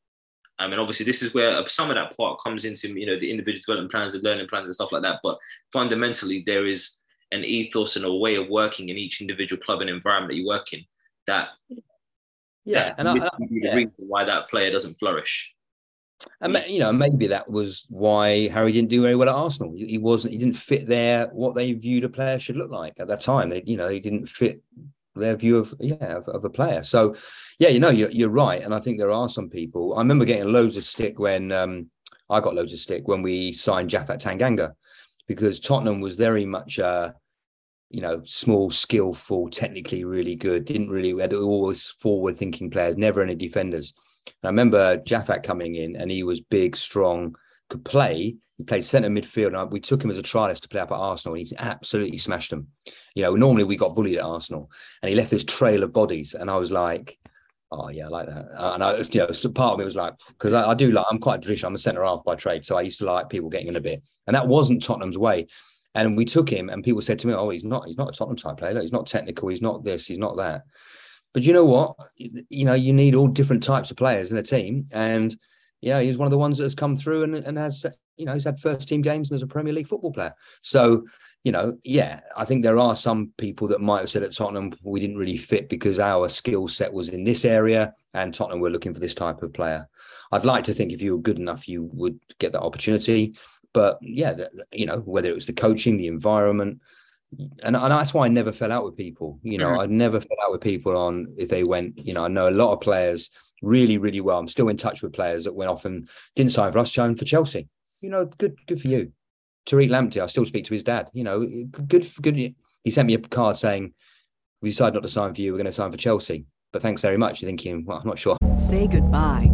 I mean, obviously, this is where some of that part comes into, you know, the individual development plans, the learning plans and stuff like that. But fundamentally, there is an ethos and a way of working in each individual club and environment that you work in that, yeah, that and I, I, the yeah. reason why that player doesn't flourish. And, you know, maybe that was why Harry didn't do very well at Arsenal. He wasn't, he didn't fit their, what they viewed a player should look like at that time. They, you know, he didn't fit their view of, yeah, of, of a player. So, yeah, you know, you're, you're right. And I think there are some people, I remember getting loads of stick when, um, I got loads of stick when we signed Japhet Tanganga, because Tottenham was very much, uh, you know, small, skillful, technically really good, didn't really, had always forward thinking players, never any defenders. I remember Japhet coming in and he was big, strong, could play. He played centre midfield. And we took him as a trialist to play up at Arsenal. And he absolutely smashed him. You know, normally we got bullied at Arsenal and he left this trail of bodies. And I was like, oh, yeah, I like that. And I, you know, so part of me was like, because I, I do like, I'm quite traditional. I'm a centre half by trade. So I used to like people getting in a bit. And that wasn't Tottenham's way. And we took him and people said to me, oh, he's not, he's not a Tottenham type player. Look, he's not technical. He's not this. He's not that. But you know what? You know, you need all different types of players in a team. And, yeah, he's one of the ones that has come through and, and has, you know, he's had first team games and is a Premier League football player. So, you know, yeah, I think there are some people that might have said at Tottenham, we didn't really fit because our skill set was in this area and Tottenham were looking for this type of player. I'd like to think if you were good enough, you would get that opportunity. But, yeah, the, you know, whether it was the coaching, the environment, And, and that's why I never fell out with people. You know, mm-hmm. I never fell out with people on if they went, you know, I know a lot of players really, really well. I'm still in touch with players that went off and didn't sign for us, signed for Chelsea. You know, good good for you. Tariq Lamptey, I still speak to his dad. You know, good, good. He sent me a card saying, we decided not to sign for you, we're going to sign for Chelsea. But thanks very much. You're thinking, well, I'm not sure. Say goodbye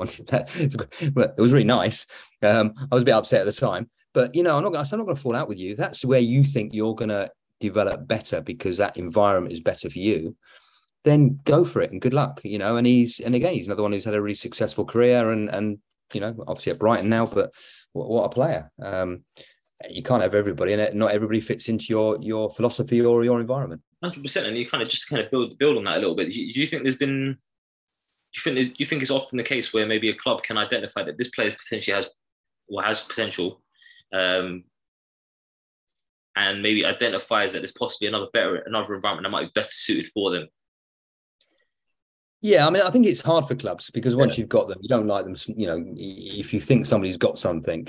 It was really nice. Um, I was a bit upset at the time, but you know, I'm not going. I'm not going to fall out with you. That's where you think you're going to develop better because that environment is better for you. Then go for it and good luck. You know, and he's and again, he's another one who's had a really successful career and and you know, obviously at Brighton now, but what, what a player. Um, you can't have everybody, and not everybody fits into your your philosophy or your environment. one hundred percent, and you kind of just kind of build build on that a little bit. Do you, do you think there's been? Do you think do you think it's often the case where maybe a club can identify that this player potentially has or has potential, um, and maybe identifies that there's possibly another better another environment that might be better suited for them? Yeah, I mean, I think it's hard for clubs because once yeah. you've got them, you don't like them. You know, if you think somebody's got something.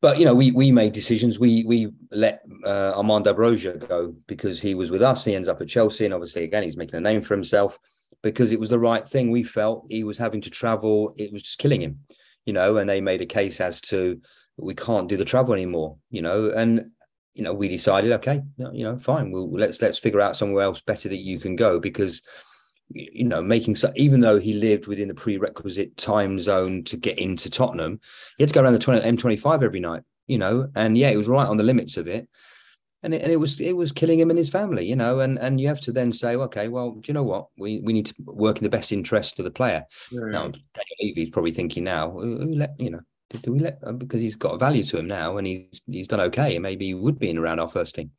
But, you know, we we made decisions. We we let uh, Armand Abrosia go because he was with us. He ends up at Chelsea. And obviously, again, he's making a name for himself because it was the right thing. We felt he was having to travel. It was just killing him, you know, and they made a case as to we can't do the travel anymore, you know. And, you know, we decided, OK, you know, fine. We'll, let's let's figure out somewhere else better that you can go because, you know, making so even though he lived within the prerequisite time zone to get into Tottenham, he had to go around the M twenty-five every night, you know, and yeah, it was right on the limits of it. And it, and it was it was killing him and his family, you know, and, and you have to then say, OK, well, do you know what? We we need to work in the best interest of the player. Yeah. Now, Daniel Levy's probably thinking now, who, who let, you know, do we let him? Because he's got a value to him now and he's he's done OK and maybe he would be in around our first team.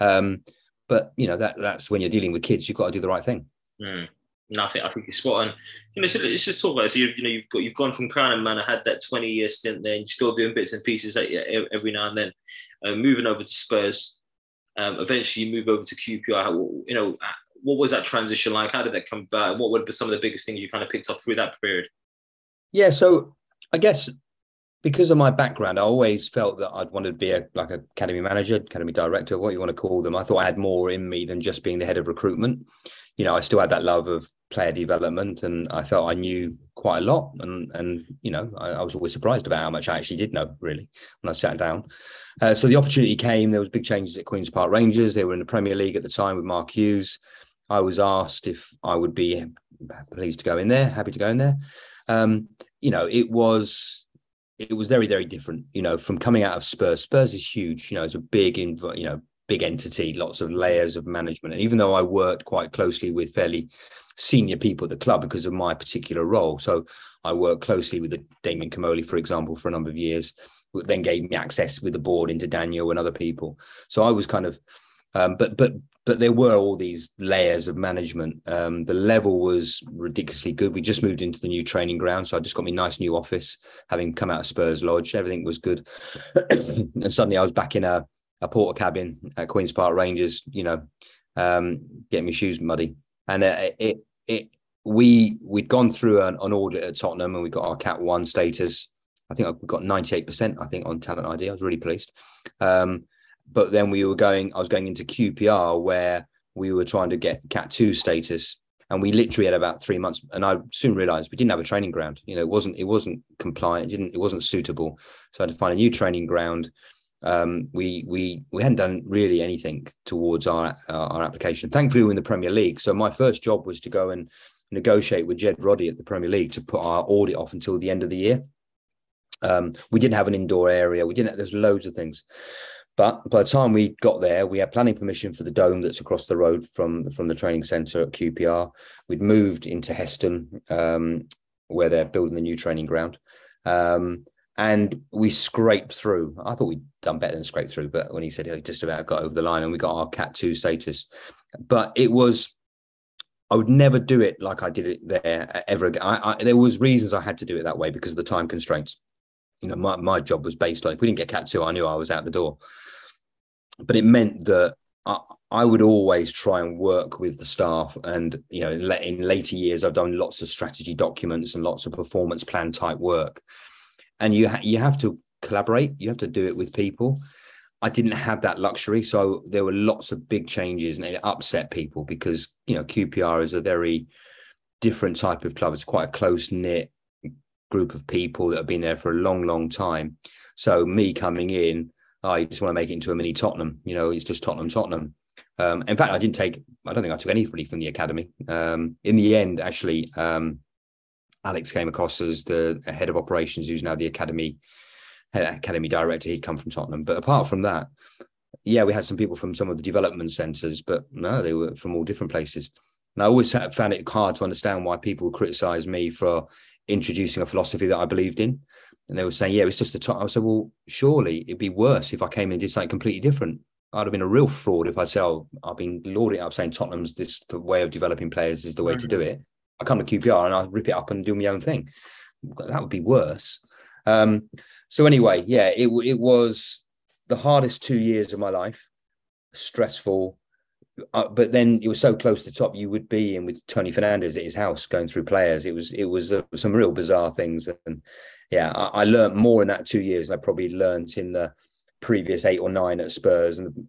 Um, but, you know, that that's when you're dealing with kids, you've got to do the right thing. Mm. No, I think I think you're spot on. You know, it's, it's just all about it. So you've, you know, you've got you've gone from Crown and Manor, had that twenty-year stint there, and you're still doing bits and pieces like, yeah, every now and then. Uh, moving over to Spurs, um, eventually you move over to Q P R. How, you know, what was that transition like? How did that come about? What were some of the biggest things you kind of picked up through that period? Yeah, so I guess because of my background, I always felt that I'd wanted to be a like an academy manager, academy director, what you want to call them. I thought I had more in me than just being the head of recruitment. You know, I still had that love of player development and I felt I knew quite a lot. And, and you know, I, I was always surprised about how much I actually did know, really, when I sat down. Uh, so the opportunity came. There was big changes at Queen's Park Rangers. They were in the Premier League at the time with Mark Hughes. I was asked if I would be pleased to go in there, happy to go in there. Um, you know, it was it was very, very different, you know, from coming out of Spurs. Spurs is huge. You know, it's a big, inv- you know, big entity, lots of layers of management. And even though I worked quite closely with fairly senior people at the club because of my particular role, so I worked closely with the Damien Comoli, for example, for a number of years, who then gave me access with the board into Daniel and other people. So I was kind of, um, but but but there were all these layers of management. Um, the level was ridiculously good. We just moved into the new training ground, so I just got me a nice new office, having come out of Spurs Lodge. Everything was good. And suddenly I was back in a a porter cabin at Queen's Park Rangers, you know, um, getting my shoes muddy. And it, it, it we, we'd gone through an, an audit at Tottenham and we got our Cat one status. I think we got ninety-eight percent, I think, on Talent I D. I was really pleased. Um, but then we were going, I was going into Q P R where we were trying to get Cat two status. And we literally had about three months. And I soon realized we didn't have a training ground. You know, it wasn't, it wasn't compliant. It didn't, it wasn't suitable. So I had to find a new training ground. Um, we we we hadn't done really anything towards our uh, our application. Thankfully, we were in the Premier League. So my first job was to go and negotiate with Jed Roddy at the Premier League to put our audit off until the end of the year. Um, we didn't have an indoor area. We didn't. There's loads of things. But by the time we got there, we had planning permission for the dome that's across the road from from the training centre at Q P R. We'd moved into Heston, um, where they're building the new training ground. Um, And we scraped through. I thought we'd done better than scrape through, but when he said he just about got over the line and we got our Cat two status. But it was, I would never do it like I did it there ever again. I, I, there was reasons I had to do it that way because of the time constraints. You know, my, my job was based on, if we didn't get Cat two, I knew I was out the door. But it meant that I, I would always try and work with the staff. And, you know, in later years, I've done lots of strategy documents and lots of performance plan type work. And you ha- you have to collaborate. You have to do it with people. I didn't have that luxury, so there were lots of big changes, and it upset people because, you know, Q P R is a very different type of club. It's quite a close knit group of people that have been there for a long, long time. So me coming in, I just want to make it into a mini Tottenham. You know, it's just Tottenham, Tottenham. Um, in fact, I didn't take. I don't think I took anybody from the academy. Um, in the end, actually. Um, Alex came across as the head of operations, who's now the academy academy director. He'd come from Tottenham. But apart from that, yeah, we had some people from some of the development centres, but no, they were from all different places. And I always found it hard to understand why people criticised me for introducing a philosophy that I believed in. And they were saying, yeah, it's just the Tottenham. I said, well, surely it'd be worse if I came in and did something completely different. I'd have been a real fraud if I'd say, oh, I've been lauding it up saying Tottenham's this the way of developing players is the way mm-hmm. to do it. I come to Q P R and I rip it up and do my own thing. That would be worse. Um, so anyway, yeah, it, it was the hardest two years of my life. Stressful. Uh, but then it was so close to the top. You would be in with Tony Fernandez at his house going through players. It was it was uh, some real bizarre things. And yeah, I, I learned more in that two years than I probably learned in the previous eight or nine at Spurs, and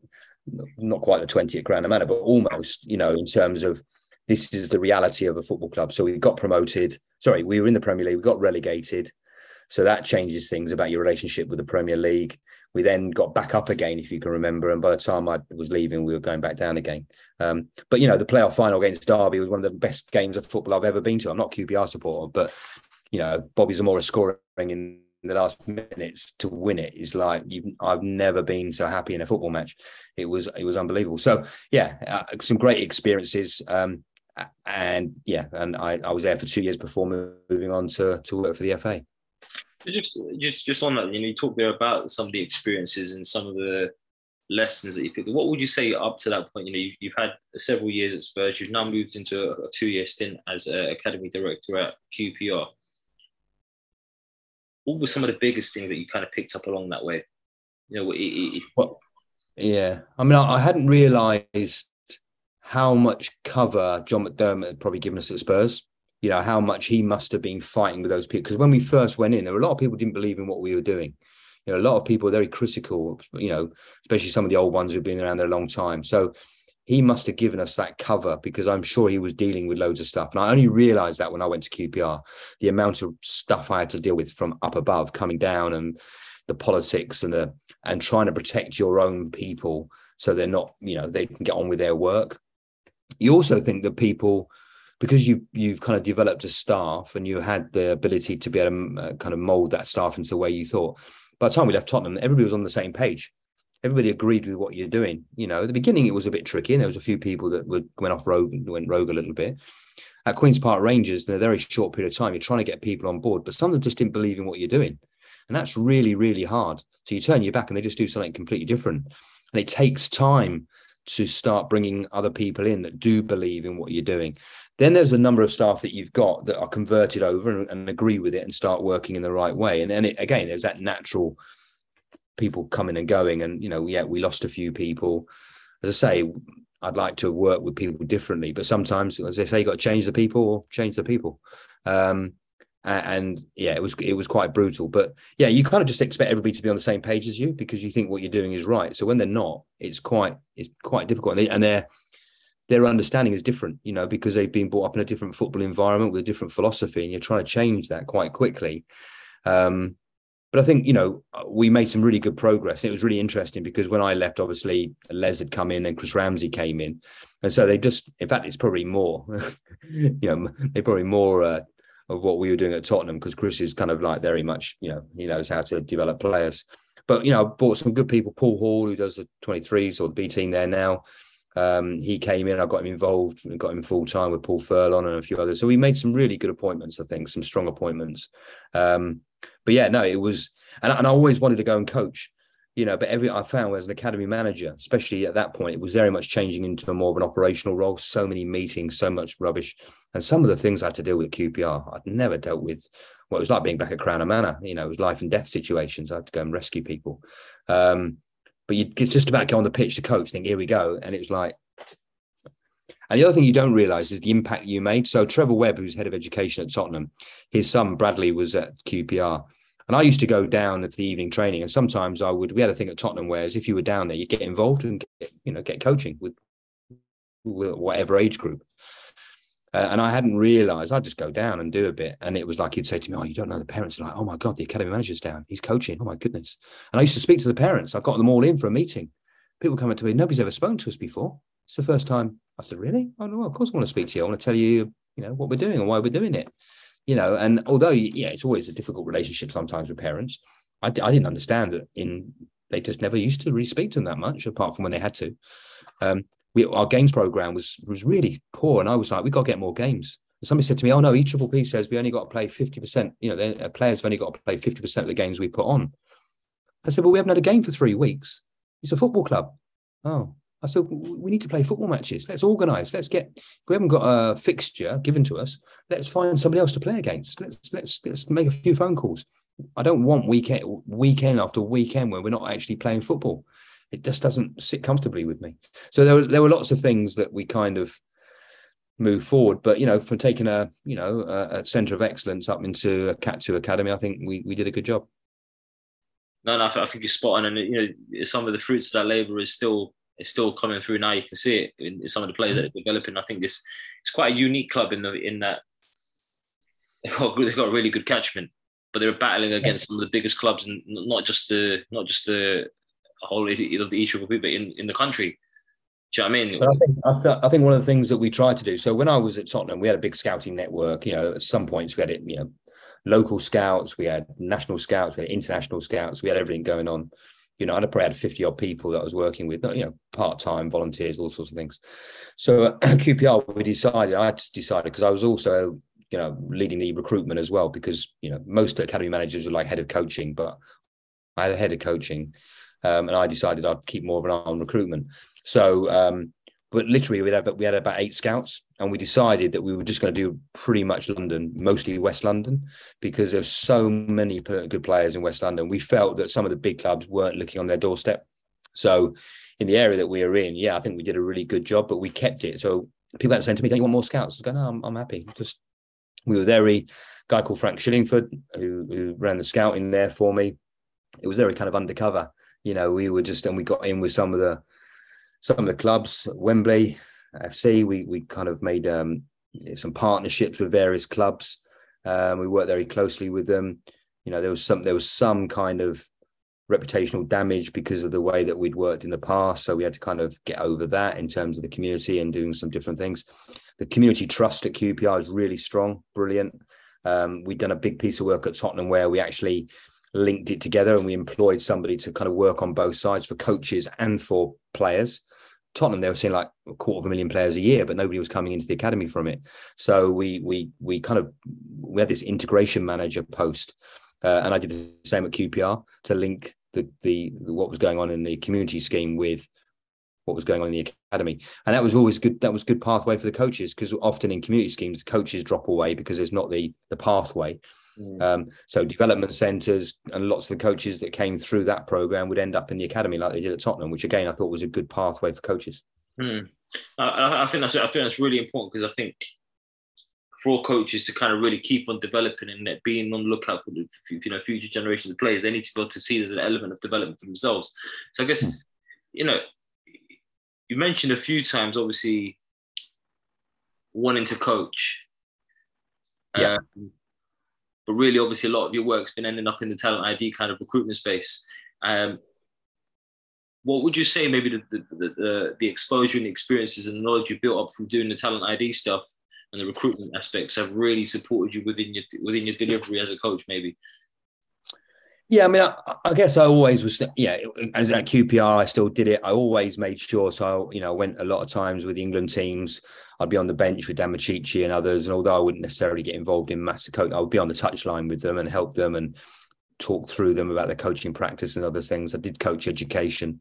not quite the twenty at Crown and Manor, but almost, you know, in terms of this is the reality of a football club. So we got promoted. Sorry, we were in the Premier League. We got relegated. So that changes things about your relationship with the Premier League. We then got back up again, if you can remember. And by the time I was leaving, we were going back down again. Um, but, you know, the playoff final against Derby was one of the best games of football I've ever been to. I'm not a Q P R supporter, but, you know, Bobby Zamora scoring in the last minutes to win it is like, you, I've never been so happy in a football match. It was it was unbelievable. So, yeah, uh, some great experiences. Um, and, yeah, and I, I was there for two years before moving on to, to work for the F A. Just, just, just on that, you know, you talked there about some of the experiences and some of the lessons that you picked. What would you say up to that point? You know, you've, you've had several years at Spurs. You've now moved into a, a two-year stint as an academy director at Q P R. What were some of the biggest things that you kind of picked up along that way? You know, it, it, well, yeah, I mean, I, I hadn't realised how much cover John McDermott had probably given us at Spurs. You know, how much he must have been fighting with those people. Because when we first went in, there were a lot of people who didn't believe in what we were doing. You know, a lot of people were very critical, you know, especially some of the old ones who've been around there a long time. So he must have given us that cover, because I'm sure he was dealing with loads of stuff. And I only realised that when I went to Q P R, the amount of stuff I had to deal with from up above coming down, and the politics and the and trying to protect your own people so they're not, you know, they can get on with their work. You also think that people... because you, you've kind of developed a staff and you had the ability to be able to kind of mould that staff into the way you thought. By the time we left Tottenham, everybody was on the same page. Everybody agreed with what you're doing. You know, at the beginning, it was a bit tricky. And there was a few people that would, went off rogue and went rogue a little bit. At Queen's Park Rangers, in a very short period of time, you're trying to get people on board, but some of them just didn't believe in what you're doing. And that's really, really hard. So you turn your back and they just do something completely different. And it takes time to start bringing other people in that do believe in what you're doing. Then there's a number of staff that you've got that are converted over and, and agree with it and start working in the right way. And then it, again, there's that natural people coming and going. And, you know, yeah, we lost a few people. As I say, I'd like to work with people differently, but sometimes, as they say, you've got to change the people or change the people. Um, and, and yeah, it was, it was quite brutal, but yeah, you kind of just expect everybody to be on the same page as you because you think what you're doing is right. So when they're not, it's quite, it's quite difficult. And, they, and they're, their understanding is different, you know, because they've been brought up in a different football environment with a different philosophy, and you're trying to change that quite quickly. Um, but I think, you know, we made some really good progress. It was really interesting because when I left, obviously, Les had come in and Chris Ramsey came in. And so they just, in fact, it's probably more, you know, they probably more uh, of what we were doing at Tottenham, because Chris is kind of like very much, you know, he knows how to develop players. But, you know, I brought some good people, Paul Hall, who does the twenty-threes or the B team there now. Um, he came in, I got him involved and got him full time with Paul Furlong and a few others. So we made some really good appointments, I think, some strong appointments. Um, but yeah, no, it was, and, and I always wanted to go and coach, you know, but every, I found as an academy manager, especially at that point, it was very much changing into more of an operational role. So many meetings, so much rubbish. And some of the things I had to deal with at Q P R, I'd never dealt with what it was like being back at Crown and Manor. You know, it was life and death situations. I had to go and rescue people. Um, But you just about go on the pitch to coach, think, here we go. And it was like, and the other thing you don't realise is the impact you made. So Trevor Webb, who's head of education at Tottenham, his son Bradley was at Q P R. And I used to go down at the evening training. And sometimes I would, we had a thing at Tottenham, whereas if you were down there, you'd get involved and, get, you know, get coaching with, with whatever age group. Uh, and I hadn't realised, I'd just go down and do a bit. And it was like, he'd say to me, oh, you don't know the parents. Like, oh, my God, the academy manager's down. He's coaching. Oh, my goodness. And I used to speak to the parents. I got them all in for a meeting. People coming to me, nobody's ever spoken to us before. It's the first time. I said, really? Oh, no, of course I want to speak to you. I want to tell you, you know, what we're doing and why we're doing it. You know, and although, yeah, it's always a difficult relationship sometimes with parents. I, I didn't understand that in, they just never used to really speak to them that much, apart from when they had to. Um, We, our games program was was really poor, and I was like, we've got to get more games. somebody said to me, oh no, E P P says we only got to play fifty percent, you know, the players have only got to play fifty percent of the games we put on. I said, well, we haven't had a game for three weeks. It's a football club. Oh, I said, we need to play football matches. Let's organise. Let's get, if we haven't got a fixture given to us, let's find somebody else to play against. Let's, let's, let's make a few phone calls. I don't want weekend, weekend after weekend where we're not actually playing football. It just doesn't sit comfortably with me. So there were, there were lots of things that we kind of move forward, but you know, for taking a, you know, a, a centre of excellence up into a Cat two academy, I think we, we did a good job. No, no, I think you're spot on, and you know, some of the fruits of that labour is still is still coming through now. You can see it in some of the players that are developing. I think this it's quite a unique club in the in that they've got, they've got a really good catchment, but they're battling against some of the biggest clubs, and not just the not just the whole of the E P P, but in, in the country. Do you know what I mean? But I think, I, th- I think one of the things that we tried to do. So when I was at Tottenham, we had a big scouting network. You know, at some points we had it. You know, local scouts, we had national scouts, we had international scouts, we had everything going on. You know, I probably had fifty odd people that I was working with. You know, part time volunteers, all sorts of things. So at Q P R, we decided. I just decided because I was also, you know, leading the recruitment as well. Because you know, most academy managers were like head of coaching, but I had a head of coaching, um, and I decided I'd keep more of an eye on recruitment. So, um, but literally we had, we had about eight scouts, and we decided that we were just going to do pretty much London, mostly West London, because there's so many good players in West London. We felt that some of the big clubs weren't looking on their doorstep. So in the area that we are in, yeah, I think we did a really good job, but we kept it. So people had said to me, don't you want more scouts? I was going, no, I'm, I'm happy. Just, we were there, a guy called Frank Shillingford, who, who ran the scouting there for me. It was very kind of undercover. You know, we were just, and we got in with some of the, Some of the clubs, Wembley F C, we we kind of made um, some partnerships with various clubs. Um, we worked very closely with them. You know, there was some there was some kind of reputational damage because of the way that we'd worked in the past. So we had to kind of get over that in terms of the community and doing some different things. The community trust at Q P R is really strong, brilliant. Um, we'd done a big piece of work at Tottenham where we actually linked it together, and we employed somebody to kind of work on both sides for coaches and for players. Tottenham, they were seeing like a quarter of a million players a year, but nobody was coming into the academy from it. So we we we kind of we had this integration manager post, uh, and I did the same at Q P R to link the, the the what was going on in the community scheme with what was going on in the academy, and that was always good. That was good pathway for the coaches, because often in community schemes, coaches drop away because there's not the the pathway. Mm. Um, so development centres and lots of the coaches that came through that programme would end up in the academy like they did at Tottenham, which again I thought was a good pathway for coaches. Mm. I, I think that's I think that's really important, because I think for coaches to kind of really keep on developing and being on the lookout for the, you know, future generations of players, they need to be able to see there's an element of development for themselves. So I guess mm. you know, you mentioned a few times obviously wanting to coach. Yeah. Um, But really, obviously, a lot of your work's been ending up in the talent I D kind of recruitment space. Um, what would you say, maybe the the, the the exposure and experiences and knowledge you built up from doing the talent I D stuff and the recruitment aspects have really supported you within your within your delivery as a coach, maybe? Yeah, I mean, I, I guess I always was, yeah, as at Q P R, I still did it. I always made sure, so, I, you know, I went a lot of times with the England teams. I'd be on the bench with Dan Machici and others, and although I wouldn't necessarily get involved in massive coaching, I would be on the touchline with them and help them and talk through them about their coaching practice and other things. I did coach education.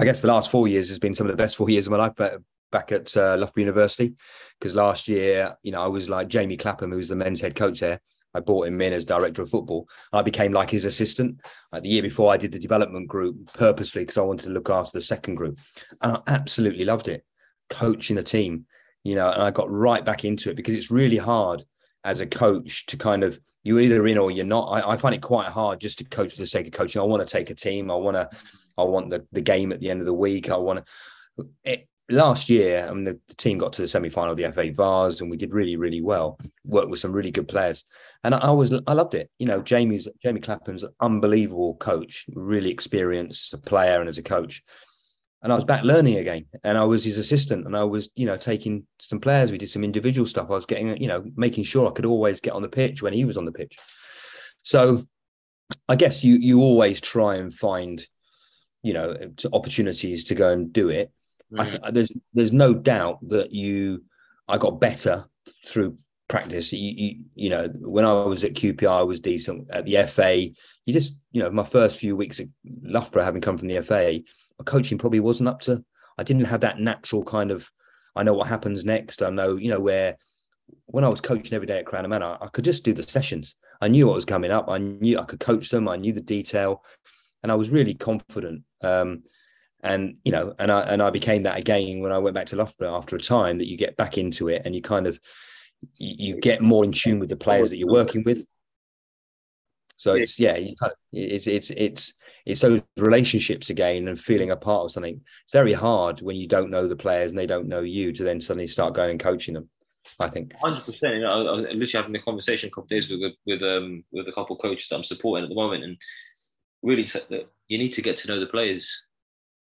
I guess the last four years has been some of the best four years of my life, but back at uh, Loughborough University, because last year, you know, I was like Jamie Clapham, who's the men's head coach there. I brought him in as director of football. I became like his assistant. Uh, the year before, I did the development group purposely because I wanted to look after the second group. And I absolutely loved it, coaching a team, you know, and I got right back into it, because it's really hard as a coach to kind of, you're either in or you're not. I, I find it quite hard just to coach for the sake of coaching. I want to take a team. I want to, I want the, the game at the end of the week. I want to... It, Last year, I mean, the, the team got to the semi-final of the F A Vars, and we did really, really well. Worked with some really good players, and I, I was, I loved it. You know, Jamie's Jamie Clapham's an unbelievable coach, really experienced as a player and as a coach. And I was back learning again, and I was his assistant, and I was, you know, taking some players. We did some individual stuff. I was getting, you know, making sure I could always get on the pitch when he was on the pitch. So, I guess you you always try and find, you know, opportunities to go and do it. I th- there's there's no doubt that you I got better through practice. You, you, you know, when I was at Q P R, I was decent. At the F A, you just, you know, my first few weeks at Loughborough, having come from the F A, my coaching probably wasn't up to, I didn't have that natural kind of, I know what happens next. I know, you know, where when I was coaching every day at Crown and Manor, I could just do the sessions. I knew what was coming up. I knew I could coach them. I knew the detail, and I was really confident. Um, and, you know, and I, and I became that again when I went back to Loughborough after a time, that you get back into it and you kind of, you, you get more in tune with the players that you're working with. So it's, yeah, you kind of, it's, it's, it's, it's those relationships again and feeling a part of something. It's very hard when you don't know the players and they don't know you to then suddenly start going and coaching them, I think. one hundred percent. You know, I was literally having a conversation a couple of days with, with, um, with a couple of coaches that I'm supporting at the moment, and really said that you need to get to know the players.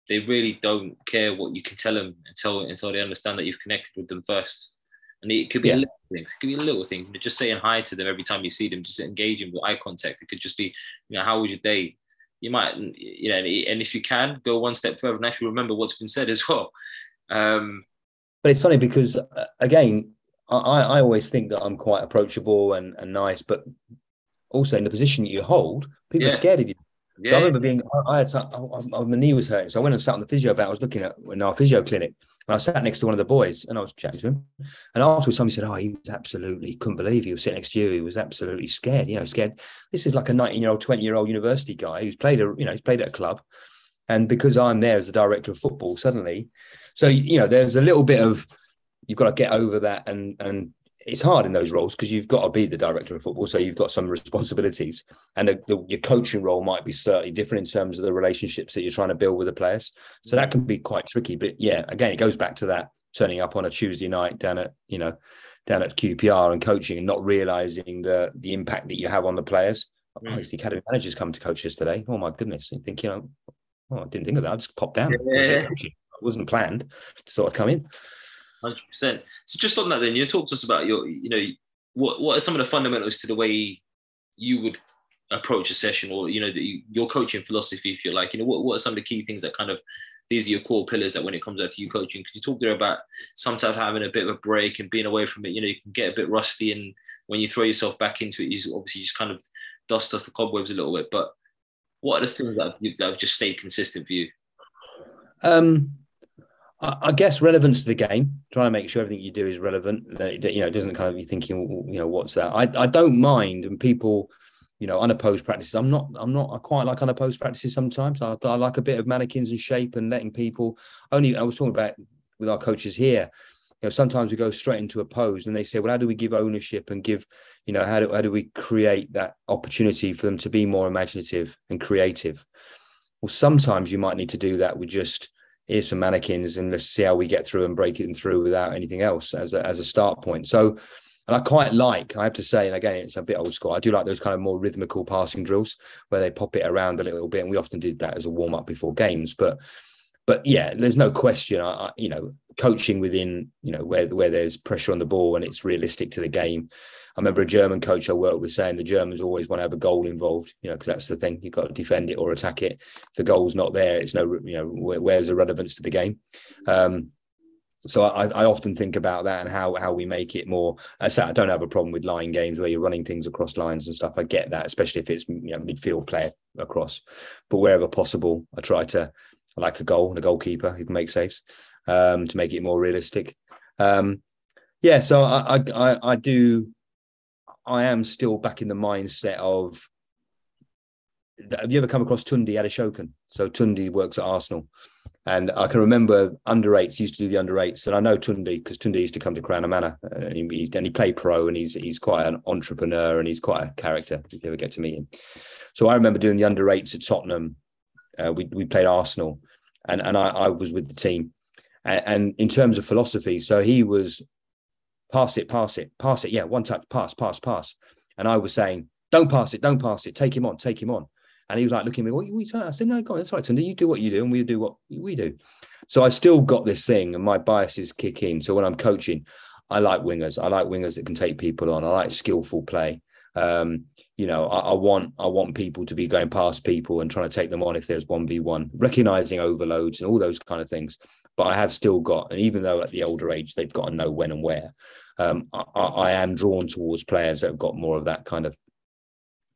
They really don't care what you can tell them until, until they understand that you've connected with them first. And it could be yeah. little things. It could be a little thing. Just saying hi to them every time you see them, just engaging with eye contact. It could just be, you know, how was your day? You might, you know, and if you can, go one step further and actually remember what's been said as well. Um, but it's funny because, again, I, I always think that I'm quite approachable and, and nice, but also in the position that you hold, people yeah. are scared of you. So yeah. I remember being, I, I had some, I, I, my knee was hurting, so I went and sat on the physio bed. I was looking at in our physio clinic, and I sat next to one of the boys, and I was chatting to him. And afterwards, somebody said, "Oh, he was absolutely couldn't believe he was sitting next to you. He was absolutely scared. You know, scared. This is like a nineteen-year-old, twenty-year-old university guy who's played a, you know, he's played at a club, and because I'm there as the director of football, suddenly, so you know, there's a little bit of you've got to get over that, and and it's hard in those roles because you've got to be the director of football. So you've got some responsibilities, and the, the, your coaching role might be certainly different in terms of the relationships that you're trying to build with the players. So that can be quite tricky, but yeah, again, it goes back to that turning up on a Tuesday night down at, you know, down at Q P R and coaching and not realizing the, the impact that you have on the players. Mm. Oh, it's the academy managers come to coaches today. Oh my goodness. You think, you know, oh, I didn't think of that. I just popped down. Yeah. It wasn't planned to sort of come in. one hundred percent. So just on that then, you talked to us about your, you know, what what are some of the fundamentals to the way you would approach a session, or, you know, the, your coaching philosophy, if you like, you know, what, what are some of the key things that kind of, these are your core pillars that when it comes out to you coaching, because you talked there about sometimes having a bit of a break and being away from it, you know, you can get a bit rusty, and when you throw yourself back into it, you obviously just kind of dust off the cobwebs a little bit, but what are the things that have, that have just stayed consistent for you? Um. I guess relevance to the game. Try and make sure everything you do is relevant. That, you know, it doesn't kind of be thinking, you know, what's that? I, I don't mind, and people, you know, unopposed practices. I'm not. I'm not. I quite like unopposed practices sometimes. I, I like a bit of mannequins and shape and letting people. Only I was talking about with our coaches here. You know, sometimes we go straight into a pose, and they say, "Well, how do we give ownership and give, you know, how do how do we create that opportunity for them to be more imaginative and creative?" Well, sometimes you might need to do that with just, here's some mannequins and let's see how we get through and break it through without anything else as a, as a start point. So, and I quite like, I have to say, and again, it's a bit old school. I do like those kind of more rhythmical passing drills where they pop it around a little bit. And we often did that as a warm up before games, but, but yeah, there's no question, I, I, you know, coaching within, you know, where, where there's pressure on the ball and it's realistic to the game. I remember a German coach I worked with saying the Germans always want to have a goal involved, you know, because that's the thing. You've got to defend it or attack it. If the goal's not there, it's no, you know, where's the relevance to the game? Um, so I, I often think about that and how how we make it more. I don't have a problem with line games where you're running things across lines and stuff. I get that, especially if it's, you know, midfield player across. But wherever possible, I try to, I like a goal and a goalkeeper who can make saves um, to make it more realistic. Um, yeah, so I I, I do... I am still back in the mindset of, have you ever come across Tunde Adeshokan? So Tunde works at Arsenal. And I can remember under eights, used to do the under eights. And I know Tunde because Tunde used to come to Crown and Manor. And he, and he played pro, and he's he's quite an entrepreneur, and he's quite a character if you ever get to meet him. So I remember doing the under eights at Tottenham. Uh, we, we played Arsenal, and, and I, I was with the team. And, and in terms of philosophy, so he was, pass it, pass it, pass it. Yeah, one touch, pass, pass, pass. And I was saying, don't pass it, don't pass it. Take him on, take him on. And he was like, looking at me, what are you doing? I said, no, go on, that's right, Tunde. You do what you do and we do what we do. So I still got this thing and my biases kick in. So when I'm coaching, I like wingers. I like wingers that can take people on. I like skillful play. Um, you know, I, I want I want people to be going past people and trying to take them on if there's one v one, recognising overloads and all those kind of things. But I have still got, and even though at the older age, they've got to know when and where, um, I, I am drawn towards players that have got more of that kind of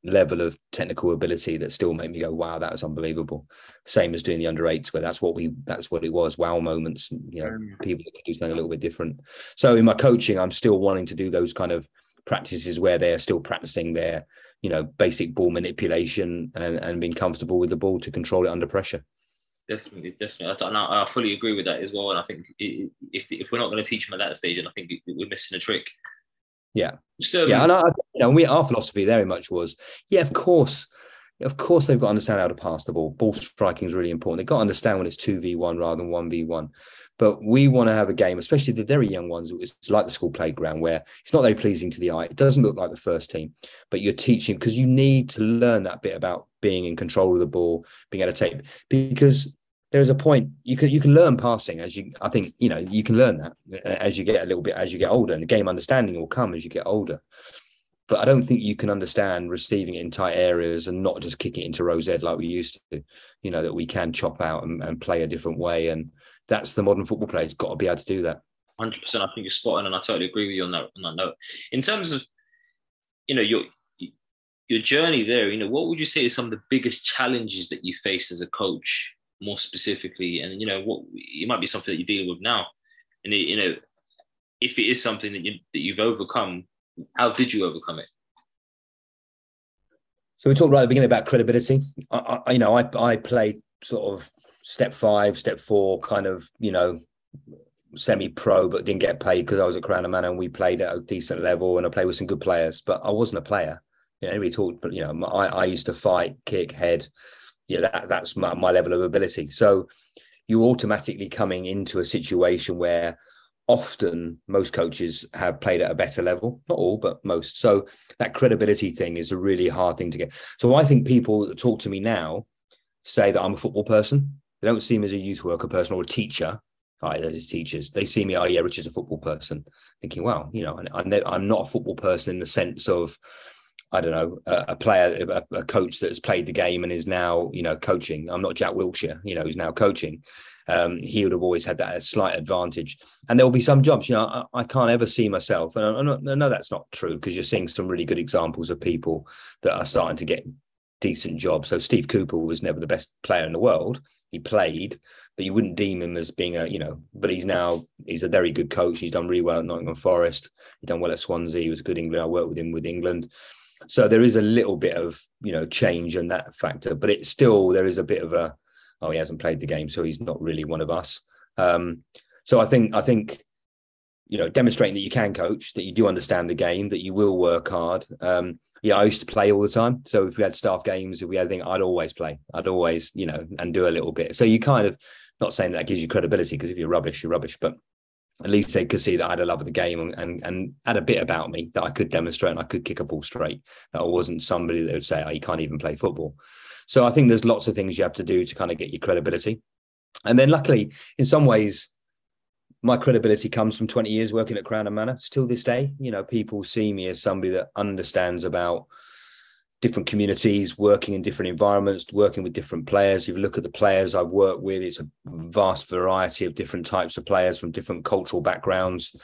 level of technical ability that still make me go, wow, that was unbelievable. Same as doing the under eights, where that's what we, that's what it was. Wow moments, you know, people that could do something a little bit different. So in my coaching, I'm still wanting to do those kind of practices where they're still practicing their, you know, basic ball manipulation and, and being comfortable with the ball to control it under pressure. Definitely, definitely. I, and I, I fully agree with that as well. And I think it, if if we're not going to teach them at that stage, then I think it, we're missing a trick. Yeah, so, yeah, and I, you know, we our philosophy very much was, yeah, of course, of course, they've got to understand how to pass the ball. Ball striking is really important. They've got to understand when it's two v one rather than one v one. But we want to have a game, especially the very young ones. It's like the school playground where it's not very pleasing to the eye. It doesn't look like the first team, but you're teaching because you need to learn that bit about being in control of the ball, being able to take. Because there is a point you can you can learn passing as you. I think you know you can learn that as you get a little bit as you get older, and the game understanding will come as you get older. But I don't think you can understand receiving it in tight areas and not just kick it into Rose Ed like we used to. You know that we can chop out and, and play a different way, and that's the modern football player. He's got to be able to do that. one hundred percent. I think you're spot on, and I totally agree with you on that, on that note. In terms of, you know, your your journey there, you know, what would you say is some of the biggest challenges that you face as a coach, more specifically? And, you know, what it might be something that you're dealing with now. And, it, you know, if it is something that, you, that you've overcome, how did you overcome it? So we talked right at the beginning about credibility. I, I, you know, I, I played sort of step five, step four, kind of, you know, semi-pro, but didn't get paid because I was at Crown and Manor and we played at a decent level and I played with some good players, but I wasn't a player. You know, everybody talked, but, you know, I, I used to fight, kick, head. Yeah, that, that's my, my level of ability. So you're automatically coming into a situation where often most coaches have played at a better level, not all, but most. So that credibility thing is a really hard thing to get. So I think people that talk to me now say that I'm a football person. They don't see me as a youth worker person or a teacher. All right, those are teachers. They see me, oh, yeah, Richard's a football person. Thinking, well, you know, I'm, I'm not a football person in the sense of, I don't know, a, a player, a, a coach that has played the game and is now, you know, coaching. I'm not Jack Wilshere, you know, who's now coaching. Um, he would have always had that slight advantage. And there will be some jobs, you know, I, I can't ever see myself. And I, I, know, I know that's not true because you're seeing some really good examples of people that are starting to get decent jobs. So Steve Cooper was never the best player in the world. He played, but you wouldn't deem him as being a, you know, but he's now, he's a very good coach. He's done really well at Nottingham Forest. He's done well at Swansea. He was good England. I worked with him with England. So there is a little bit of, you know, change in that factor, but it's still, there is a bit of a, oh, he hasn't played the game, so he's not really one of us. Um, so I think, I think, you know, demonstrating that you can coach, that you do understand the game, that you will work hard. Um, yeah, I used to play all the time. So if we had staff games, if we had a thing, I'd always play. I'd always, you know, and do a little bit. So you kind of, not saying that gives you credibility, because if you're rubbish, you're rubbish, but at least they could see that I had a love of the game and, and, and had a bit about me that I could demonstrate and I could kick a ball straight. That I wasn't somebody that would say, oh, you can't even play football. So I think there's lots of things you have to do to kind of get your credibility. And then luckily, in some ways, my credibility comes from twenty years working at Crown and Manor. Still this day, you know, people see me as somebody that understands about different communities, working in different environments, working with different players. If you look at the players I've worked with, it's a vast variety of different types of players from different cultural backgrounds.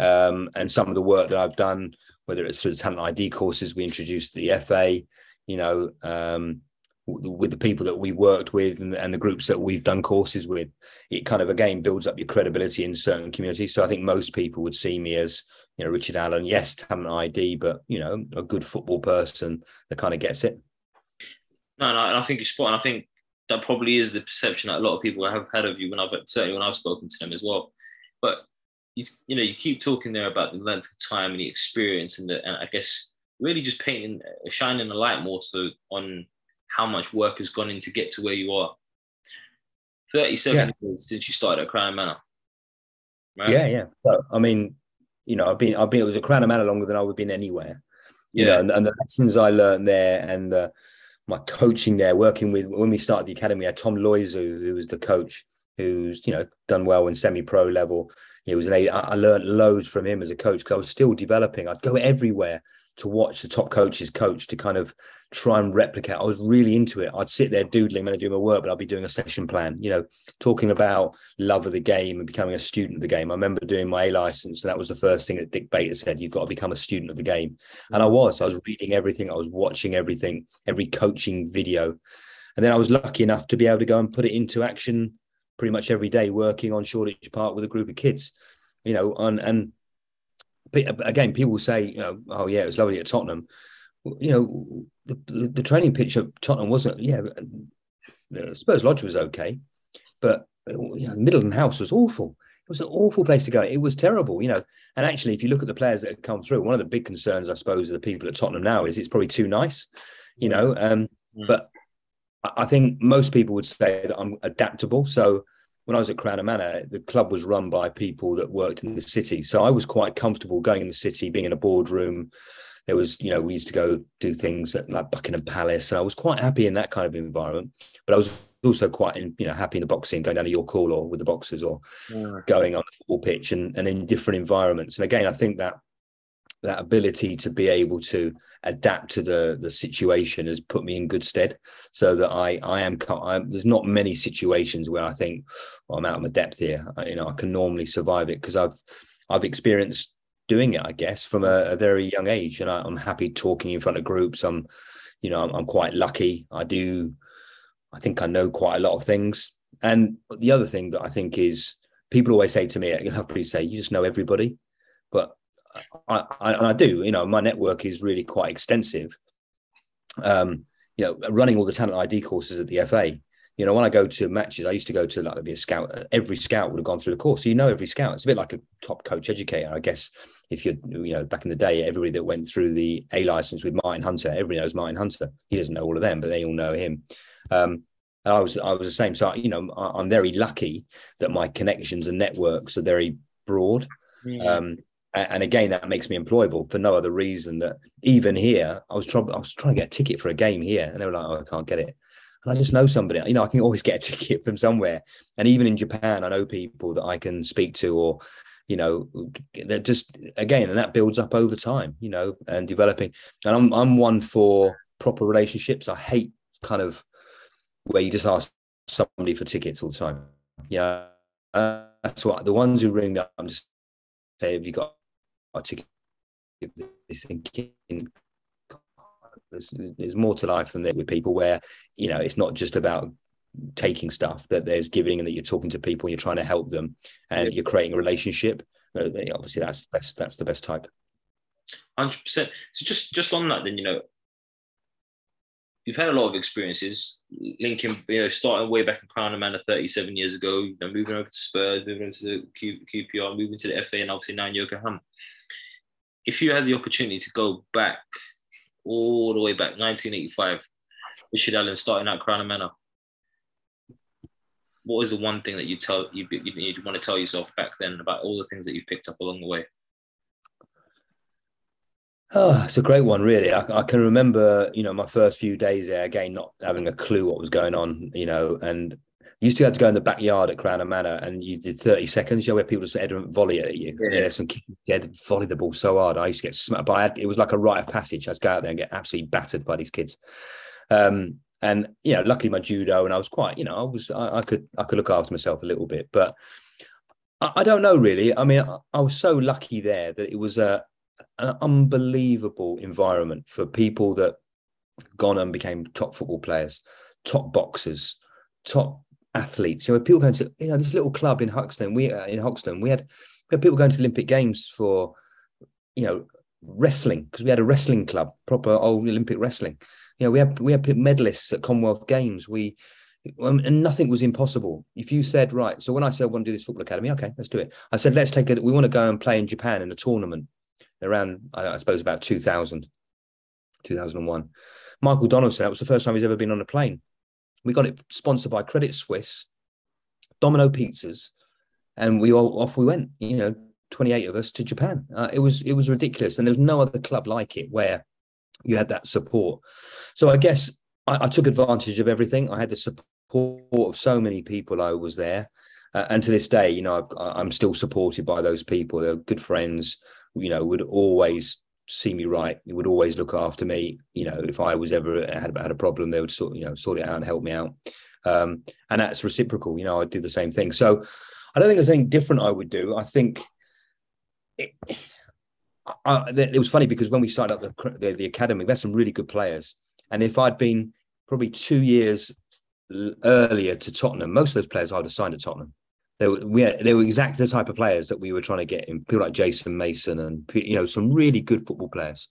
Um, and some of the work that I've done, whether it's through the talent I D courses we introduced the F A, you know, um, with the people that we worked with and the, and the groups that we've done courses with, it kind of, again, builds up your credibility in certain communities. So I think most people would see me as, you know, Richard Allen, yes, talent I D, but, you know, a good football person that kind of gets it. No, no, and I think you're spot on. I think that probably is the perception that a lot of people have had of you when I've, certainly when I've spoken to them as well. But, you, you know, you keep talking there about the length of time and the experience and, the, and I guess really just painting, shining a light more so on how much work has gone in to get to where you are. thirty-seven yeah. years since you started at Crown and Manor. Right? Yeah, yeah. So, I mean, you know, I've been, I've been, it was at Crown and Manor longer than I would have been anywhere. You yeah. know, and, and the lessons I learned there and uh, my coaching there, working with, when we started the academy, I had Tom Loizu, who was the coach, who's, you know, done well in semi-pro level. He was an, I learned loads from him as a coach because I was still developing. I'd go everywhere. to watch the top coaches coach, to kind of try and replicate. I was really into it. I'd sit there doodling when I do my work, but I'd be doing a session plan, you know, talking about love of the game and becoming a student of the game. I remember doing my A license, and that was the first thing that Dick Bater said, you've got to become a student of the game. And I was, I was reading everything. I was watching everything, every coaching video. And then I was lucky enough to be able to go and put it into action pretty much every day, working on Shoreditch Park with a group of kids, you know, and, and, again, people say, you know, oh, yeah, it was lovely at Tottenham. You know, the, the, the training pitch at Tottenham wasn't, yeah, Spurs Lodge was okay, but you know, Middleton House was awful. It was an awful place to go. It was terrible, you know. And actually, if you look at the players that have come through, one of the big concerns, I suppose, of the people at Tottenham now is it's probably too nice, you know. Um, yeah. But I think most people would say that I'm adaptable. So when I was at Crown and Manor, the club was run by people that worked in the city. So I was quite comfortable going in the city, being in a boardroom. There was, you know, we used to go do things at like Buckingham Palace. And I was quite happy in that kind of environment. But I was also quite, you know, happy in the boxing, going down to York Hall or with the boxers or yeah. going on the football pitch and, and in different environments. And again, I think that that ability to be able to adapt to the, the situation has put me in good stead, so that I, I am, I'm, there's not many situations where I think, well, I'm out of my depth here. I, you know, I can normally survive it because I've, I've experienced doing it, I guess, from a, a very young age. And I, I'm happy talking in front of groups. I'm, you know, I'm, I'm quite lucky. I do. I think I know quite a lot of things. And the other thing that I think is, people always say to me, I'll probably say, you just know everybody, but I, I, I do, you know, my network is really quite extensive. Um, you know, running all the talent I D courses at the F A, you know, when I go to matches, I used to go to like be a scout. Every scout would have gone through the course. So you know, every scout, it's a bit like a top coach educator, I guess. If you're, you know, back in the day, everybody that went through the A license with Martin Hunter, everybody knows Martin Hunter. He doesn't know all of them, but they all know him. Um, and I was, I was the same. So, you know, I, I'm very lucky that my connections and networks are very broad. Yeah. Um, And again, that makes me employable for no other reason that even here, I was, try- I was trying to get a ticket for a game here and they were like, oh, I can't get it. And I just know somebody, you know, I can always get a ticket from somewhere. And even in Japan, I know people that I can speak to or, you know, they're just, again, and that builds up over time, you know, and developing. And I'm, I'm one for proper relationships. I hate kind of where you just ask somebody for tickets all the time. Yeah. Uh, that's what the ones who ring me up, I'm just say, have you got I think thinking there's, there's more to life than that with people where, you know, it's not just about taking stuff, that there's giving and that you're talking to people and you're trying to help them and yeah. you're creating a relationship. Obviously, that's, that's, that's the best type. one hundred percent. So just, just on that then, you know, you've had a lot of experiences linking, you know, starting way back in Crown and Manor thirty-seven years ago, you know, moving over to Spurs, moving to the Q P R, moving to the F A and obviously now in Yokohama. If you had the opportunity to go back all the way back, nineteen eighty-five, Richard Allen starting out Crown and Manor, what is the one thing that you tell you you'd want to tell yourself back then about all the things that you've picked up along the way? Oh, it's a great one, really. I, I can remember, you know, my first few days there, again, not having a clue what was going on, you know, and you used to have to go in the backyard at Crown and Manor and you did thirty seconds, you know, where people just head and volley at you. Yeah. Yeah, some kids had volleyed the ball so hard. I used to get smacked by, it was like a rite of passage. I'd go out there and get absolutely battered by these kids. Um, and, you know, luckily my judo and I was quite, you know, I was, I, I could, I could look after myself a little bit, but I, I don't know, really. I mean, I, I was so lucky there that it was a, an unbelievable environment for people that gone and became top football players, top boxers, top athletes. You know, people going to, you know, this little club in Hoxton, we uh, in Hoxton, we had, we had people going to Olympic Games for, you know, wrestling, because we had a wrestling club, proper old Olympic wrestling. You know, we had, we had medalists at Commonwealth Games. We, and nothing was impossible. If you said, right, so when I said, I want to do this football academy, okay, let's do it. I said, let's take it. We want to go and play in Japan in a tournament. Around, I suppose, about two thousand, two thousand one. Michael Donaldson, that was the first time he's ever been on a plane. We got it sponsored by Credit Suisse, Domino Pizzas, and we all off we went, you know, twenty-eight of us to Japan. Uh, it was it was ridiculous. And there was no other club like it where you had that support. So I guess I, I took advantage of everything. I had the support of so many people. I was there. Uh, and to this day, you know, I've, I'm still supported by those people. They're good friends. You know, would always see me right. They would always look after me. You know, if I was ever had, had a problem, they would sort you know sort it out and help me out. Um, and that's reciprocal. You know, I'd do the same thing. So I don't think there's anything different I would do. I think it, I, it was funny because when we signed up the, the, the academy, we had some really good players. And if I'd been probably two years earlier to Tottenham, most of those players I would have signed at Tottenham. They were, we had, they were exactly the type of players that we were trying to get in, people like Jason Mason and, you know, some really good football players.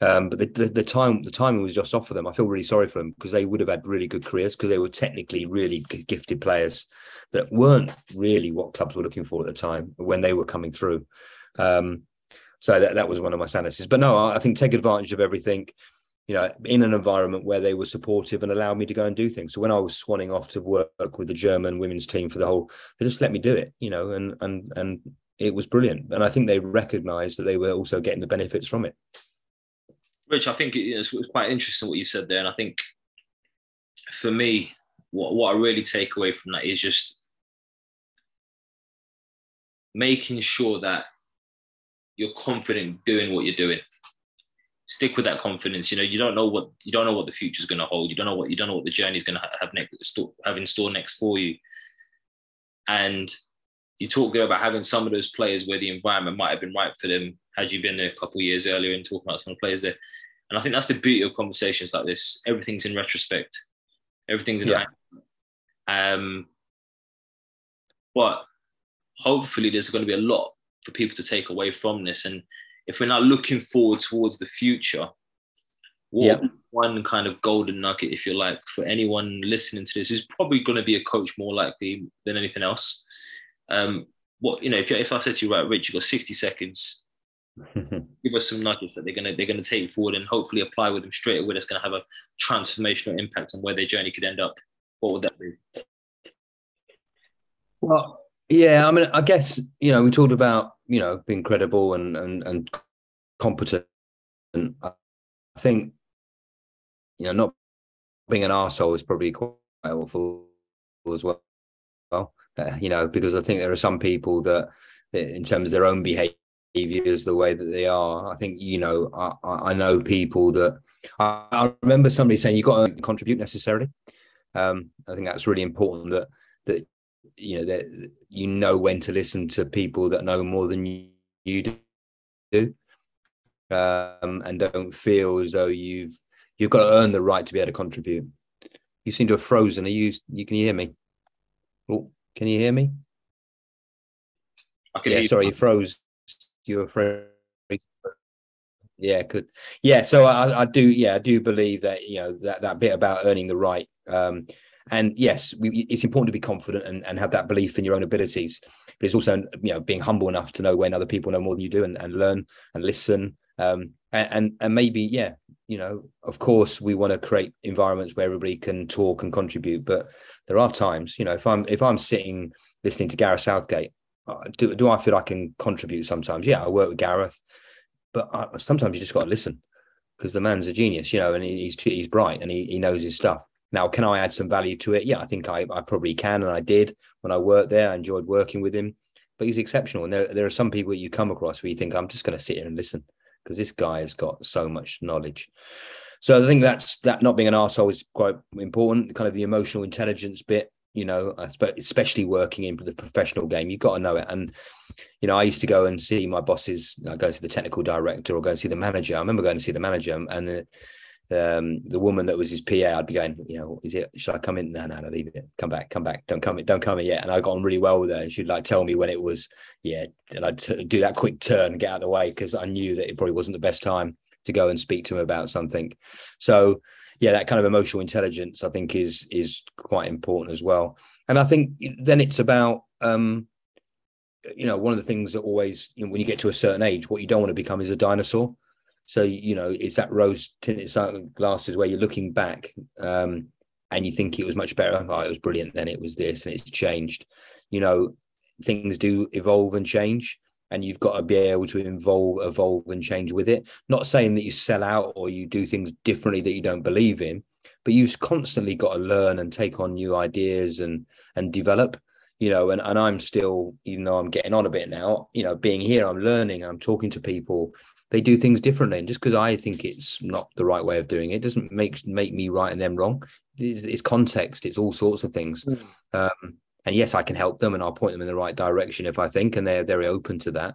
Um, but the, the, the time, the timing was just off for them. I feel really sorry for them because they would have had really good careers because they were technically really gifted players that weren't really what clubs were looking for at the time when they were coming through. Um, so that, that was one of my sadnesses. But no, I think take advantage of everything, you know, in an environment where they were supportive and allowed me to go and do things. So when I was swanning off to work with the German women's team for the whole, they just let me do it, you know, and and and it was brilliant. And I think they recognised that they were also getting the benefits from it. Rich, I think it was quite interesting what you said there. And I think for me, what, what I really take away from that is just making sure that you're confident doing what you're doing. Stick with that confidence. You know, you don't know what you don't know what the future is going to hold. You don't know what you don't know what the journey is going to have next, have in store next for you. And you talk there about having some of those players where the environment might have been right for them had you been there a couple of years earlier and talking about some players there. And I think that's the beauty of conversations like this. Everything's in retrospect. Everything's in yeah. Um, but hopefully there's going to be a lot for people to take away from this. And if we're not looking forward towards the future, what yep. one kind of golden nugget, if you like, for anyone listening to this, who's probably going to be a coach more likely than anything else. Um, what you know, if, you, if I said to you, right, Rich, you've got sixty seconds, give us some nuggets that they're going to they're going to take forward and hopefully apply with them straight away. That's going to have a transformational impact on where their journey could end up. What would that be? Well. Yeah, I mean, I guess, you know, we talked about, you know, being credible and and, and competent. And I think, you know, not being an arsehole is probably quite helpful as well, uh, you know, because I think there are some people that, in terms of their own behaviours, the way that they are, I think, you know, I, I know people that, I, I remember somebody saying, you've got to contribute necessarily. Um, I think that's really important that, that, you know, that you know when to listen to people that know more than you, you do, um, and don't feel as though you've you've got to earn the right to be able to contribute. You seem to have frozen. Are you? You can you hear me? Oh, can you hear me? I can yeah, hear you. Sorry, you froze. You were frozen. Yeah, good. Yeah, so I, I do. Yeah, I do believe that, you know, that that bit about earning the right. Um, And yes, we, it's important to be confident and, and have that belief in your own abilities. But it's also, you know, being humble enough to know when other people know more than you do and, and learn and listen. Um, and, and, and maybe, yeah, you know, of course, we want to create environments where everybody can talk and contribute. But there are times, you know, if I'm if I'm sitting listening to Gareth Southgate, uh, do, do I feel I can contribute sometimes? Yeah, I work with Gareth. But I, sometimes you just got to listen because the man's a genius, you know, and he's, he's bright and he, he knows his stuff. Now, can I add some value to it? Yeah, I think I, I probably can. And I did when I worked there. I enjoyed working with him, but he's exceptional. And there, there are some people that you come across where you think, I'm just going to sit here and listen because this guy has got so much knowledge. So I think that's that not being an arsehole is quite important, kind of the emotional intelligence bit, you know, especially working in the professional game, you've got to know it. And, you know, I used to go and see my bosses, I go and see the technical director or go and see the manager. I remember going to see the manager and the, Um, the woman that was his P A, I'd be going, you know, is it, should I come in? No, no, no, leave it. Come back, come back. Don't come in, don't come in yet. And I got on really well with her. And she'd like tell me when it was, yeah. And I'd t- do that quick turn, get out of the way, because I knew that it probably wasn't the best time to go and speak to him about something. So, yeah, that kind of emotional intelligence, I think, is is quite important as well. And I think then it's about, um, you know, one of the things that always, you know, when you get to a certain age, what you don't want to become is a dinosaur. So, you know, it's that rose tinted sunglasses where you're looking back um, and you think it was much better. Oh, it was brilliant. Then it was this and it's changed. You know, things do evolve and change and you've got to be able to evolve, evolve and change with it. Not saying that you sell out or you do things differently that you don't believe in, but you've constantly got to learn and take on new ideas and and develop. You know, and, and I'm still, even though I'm getting on a bit now, you know, being here, I'm learning, I'm talking to people. they do things differently. And just because I think it's not the right way of doing it doesn't make make me right and them wrong. It's context. It's all sorts of things. Mm. Um, and yes, I can help them and I'll point them in the right direction if I think, and they're they're open to that.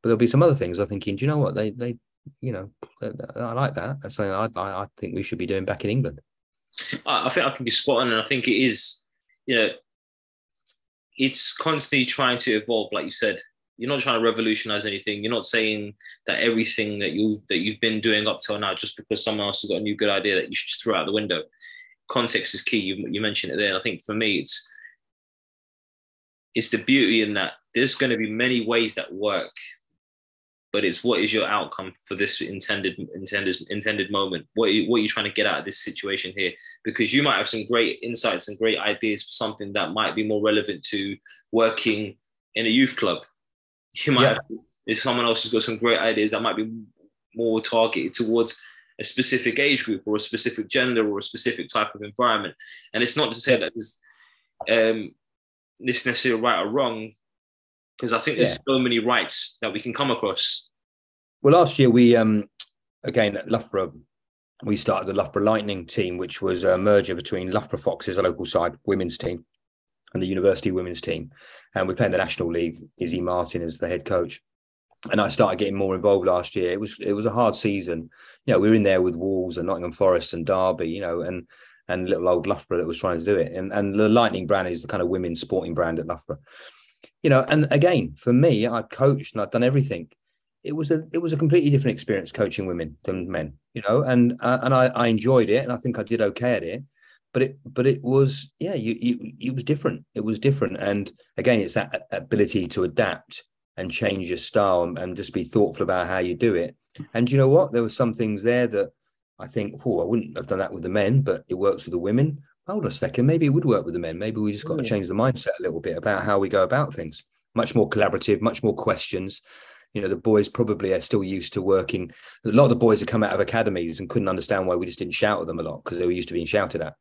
But there'll be some other things I'm thinking, do you know what? They, they you know, they, they, I like that. That's something I, I, I think we should be doing back in England. I, I think I can be spot on. And I think it is, you know, it's constantly trying to evolve, like you said. You're not trying to revolutionise anything. You're not saying that everything that you've that you've been doing up till now, just because someone else has got a new good idea, that you should just throw out the window. Context is key. You, you mentioned it there. And I think for me, it's it's the beauty in that there's going to be many ways that work, but it's what is your outcome for this intended intended intended moment? What are you, what are you trying to get out of this situation here? Because you might have some great insights and great ideas for something that might be more relevant to working in a youth club. You might, yeah. have, if someone else has got some great ideas that might be more targeted towards a specific age group or a specific gender or a specific type of environment. And it's not to say that there's um, this necessarily right or wrong, because I think there's yeah. so many rights that we can come across. Well, last year we, um, again, at Loughborough, we started the Loughborough Lightning team, which was a merger between Loughborough Foxes, a local side women's team, and the university women's team. And we play in the National League, Izzy Martin is the head coach. And I started getting more involved last year. It was it was a hard season. You know, we were in there with Wolves and Nottingham Forest and Derby, you know, and and little old Loughborough that was trying to do it. And and the Lightning brand is the kind of women's sporting brand at Loughborough. You know, and again, for me, I coached and I'd done everything. It was a it was a completely different experience coaching women than men, you know, and uh, and I, I enjoyed it and I think I did okay at it. But it, but it was, yeah, you, you, it was different. It was different, and again, it's that ability to adapt and change your style and, and just be thoughtful about how you do it. And you know what? There were some things there that I think, oh, I wouldn't have done that with the men, but it works with the women. Hold a second, maybe it would work with the men. Maybe we just got yeah. to change the mindset a little bit about how we go about things. Much more collaborative, much more questions. You know, the boys probably are still used to working. A lot of the boys have come out of academies and couldn't understand why we just didn't shout at them a lot because they were used to being shouted at.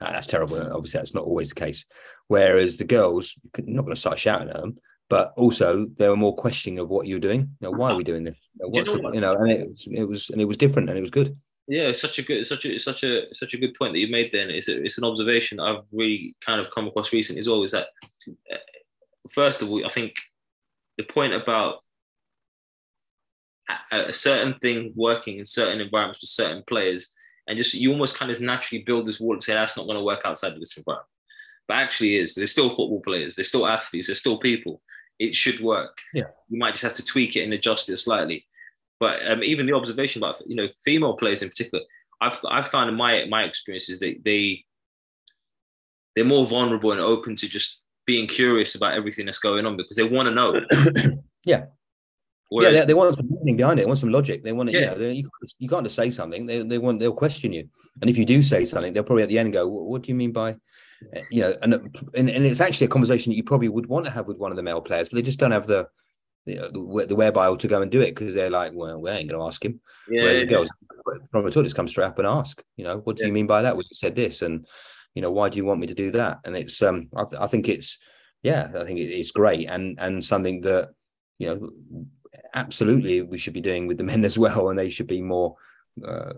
Uh, that's terrible. Obviously, that's not always the case. Whereas the girls, you're not going to start shouting at them, but also they were more questioning of what you were doing. You know, why are we doing this? You know, what's, you know, you know and it, it was and it was different and it was good. Yeah, it's such a good, such a such a such a good point that you made. Then it's a, it's an observation I've really kind of come across recently as well. Is that uh, first of all, I think the point about a certain thing working in certain environments with certain players, and just you almost kind of naturally build this wall and say that's not going to work outside of this environment, but actually is they're still football players, they're still athletes, they're still people. It should work. Yeah, you might just have to tweak it and adjust it slightly. But um, even the observation about, you know, female players in particular, I've I've found in my my experiences that they they're more vulnerable and open to just being curious about everything that's going on because they want to know. yeah. Whereas, yeah, they, they want some reasoning behind it. They want some logic. They want it. Yeah. You know, they, you, you can't just say something. They they want. They'll question you. And if you do say something, they'll probably at the end go, "What, what do you mean by?" You know, and, and and it's actually a conversation that you probably would want to have with one of the male players, but they just don't have the the, the, the whereby to go and do it because they're like, "Well, we ain't going to ask him." Yeah, Whereas yeah, the girls, from a tour, just come straight up and ask. You know, what do yeah. you mean by that? Well, you said this, and you know, why do you want me to do that? And it's um, I, th- I think it's yeah, I think it, it's great and and something that you know. Absolutely, we should be doing with the men as well, and they should be more uh,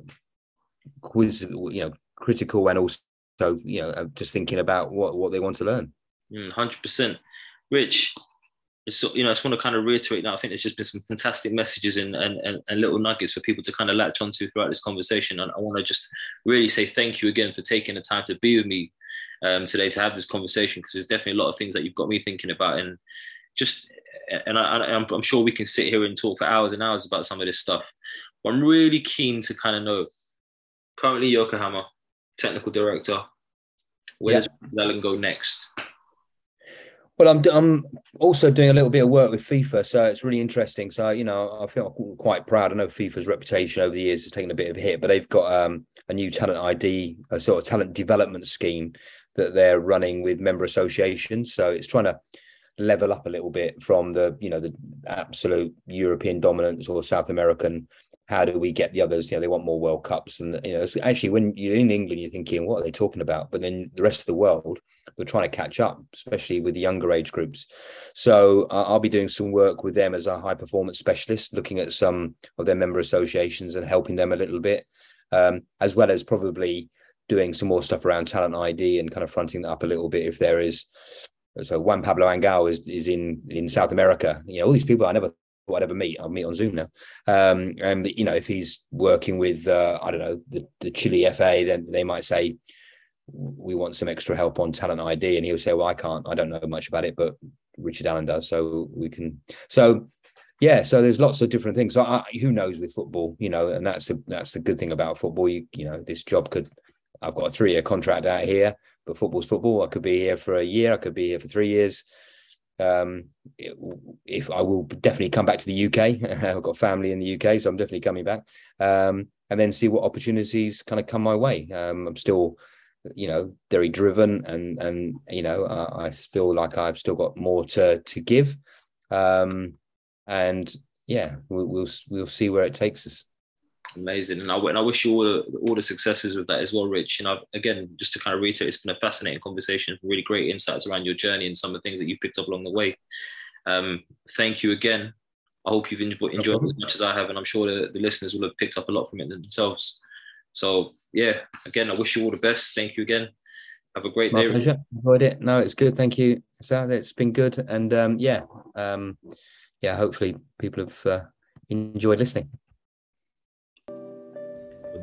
quiz, you know, critical, and also, you know, just thinking about what, what they want to learn. one hundred percent, Rich. So, you know, I just want to kind of reiterate now. I think there's just been some fantastic messages and and, and and little nuggets for people to kind of latch onto throughout this conversation. And I want to just really say thank you again for taking the time to be with me um, today to have this conversation, because there's definitely a lot of things that you've got me thinking about, and just. And I, I'm, I'm sure we can sit here and talk for hours and hours about some of this stuff. But I'm really keen to kind of know, currently Yokohama, technical director, where yeah. does Allen go next? Well, I'm, I'm also doing a little bit of work with FIFA, so it's really interesting. So, you know, I feel quite proud. I know FIFA's reputation over the years has taken a bit of a hit, but they've got um, a new talent I D, a sort of talent development scheme that they're running with member associations. So it's trying to level up a little bit from the, you know, the absolute European dominance or South American how do we get the others? You know, they want more World Cups. And, you know, so actually, when you're in England, you're thinking, what are they talking about? But then the rest of the world, they're trying to catch up, especially with the younger age groups. So uh, I'll be doing some work with them as a high performance specialist, looking at some of their member associations and helping them a little bit, um, as well as probably doing some more stuff around talent I D and kind of fronting that up a little bit if there is. So Juan Pablo Angao is, is in, in South America. You know, all these people I never thought I'd ever meet. I'll meet on Zoom now. Um, and, you know, if he's working with, uh, I don't know, the, the Chile F A, then they might say, we want some extra help on talent I D. And he'll say, well, I can't, I don't know much about it, but Richard Allen does. So we can, so yeah, so there's lots of different things. I, who knows with football, you know, and that's, a, that's the good thing about football. You, you know, this job could, I've got a three year contract out here, but football's football. I could be here for a year. I could be here for three years. Um, it, if I will definitely come back to the U K. I've got family in the U K, so I'm definitely coming back. Um, and then see what opportunities kind of come my way. Um, I'm still, you know, very driven, and and you know, uh, I feel like I've still got more to to give. Um, and yeah, we'll, we'll we'll see where it takes us. Amazing, and I, and I wish you all, all the successes with that as well, Rich. And I've, again, just to kind of reiterate, it's been a fascinating conversation, really great insights around your journey and some of the things that you picked up along the way. Um, thank you again. I hope you've enjoyed, enjoyed no as much as I have, and I'm sure the, the listeners will have picked up a lot from it themselves. So, yeah, again, I wish you all the best. Thank you again. Have a great My day. Pleasure. Enjoyed it. No, it's good. Thank you, Sam. It's been good, and um, yeah, um, yeah. Hopefully, people have uh, enjoyed listening. Well,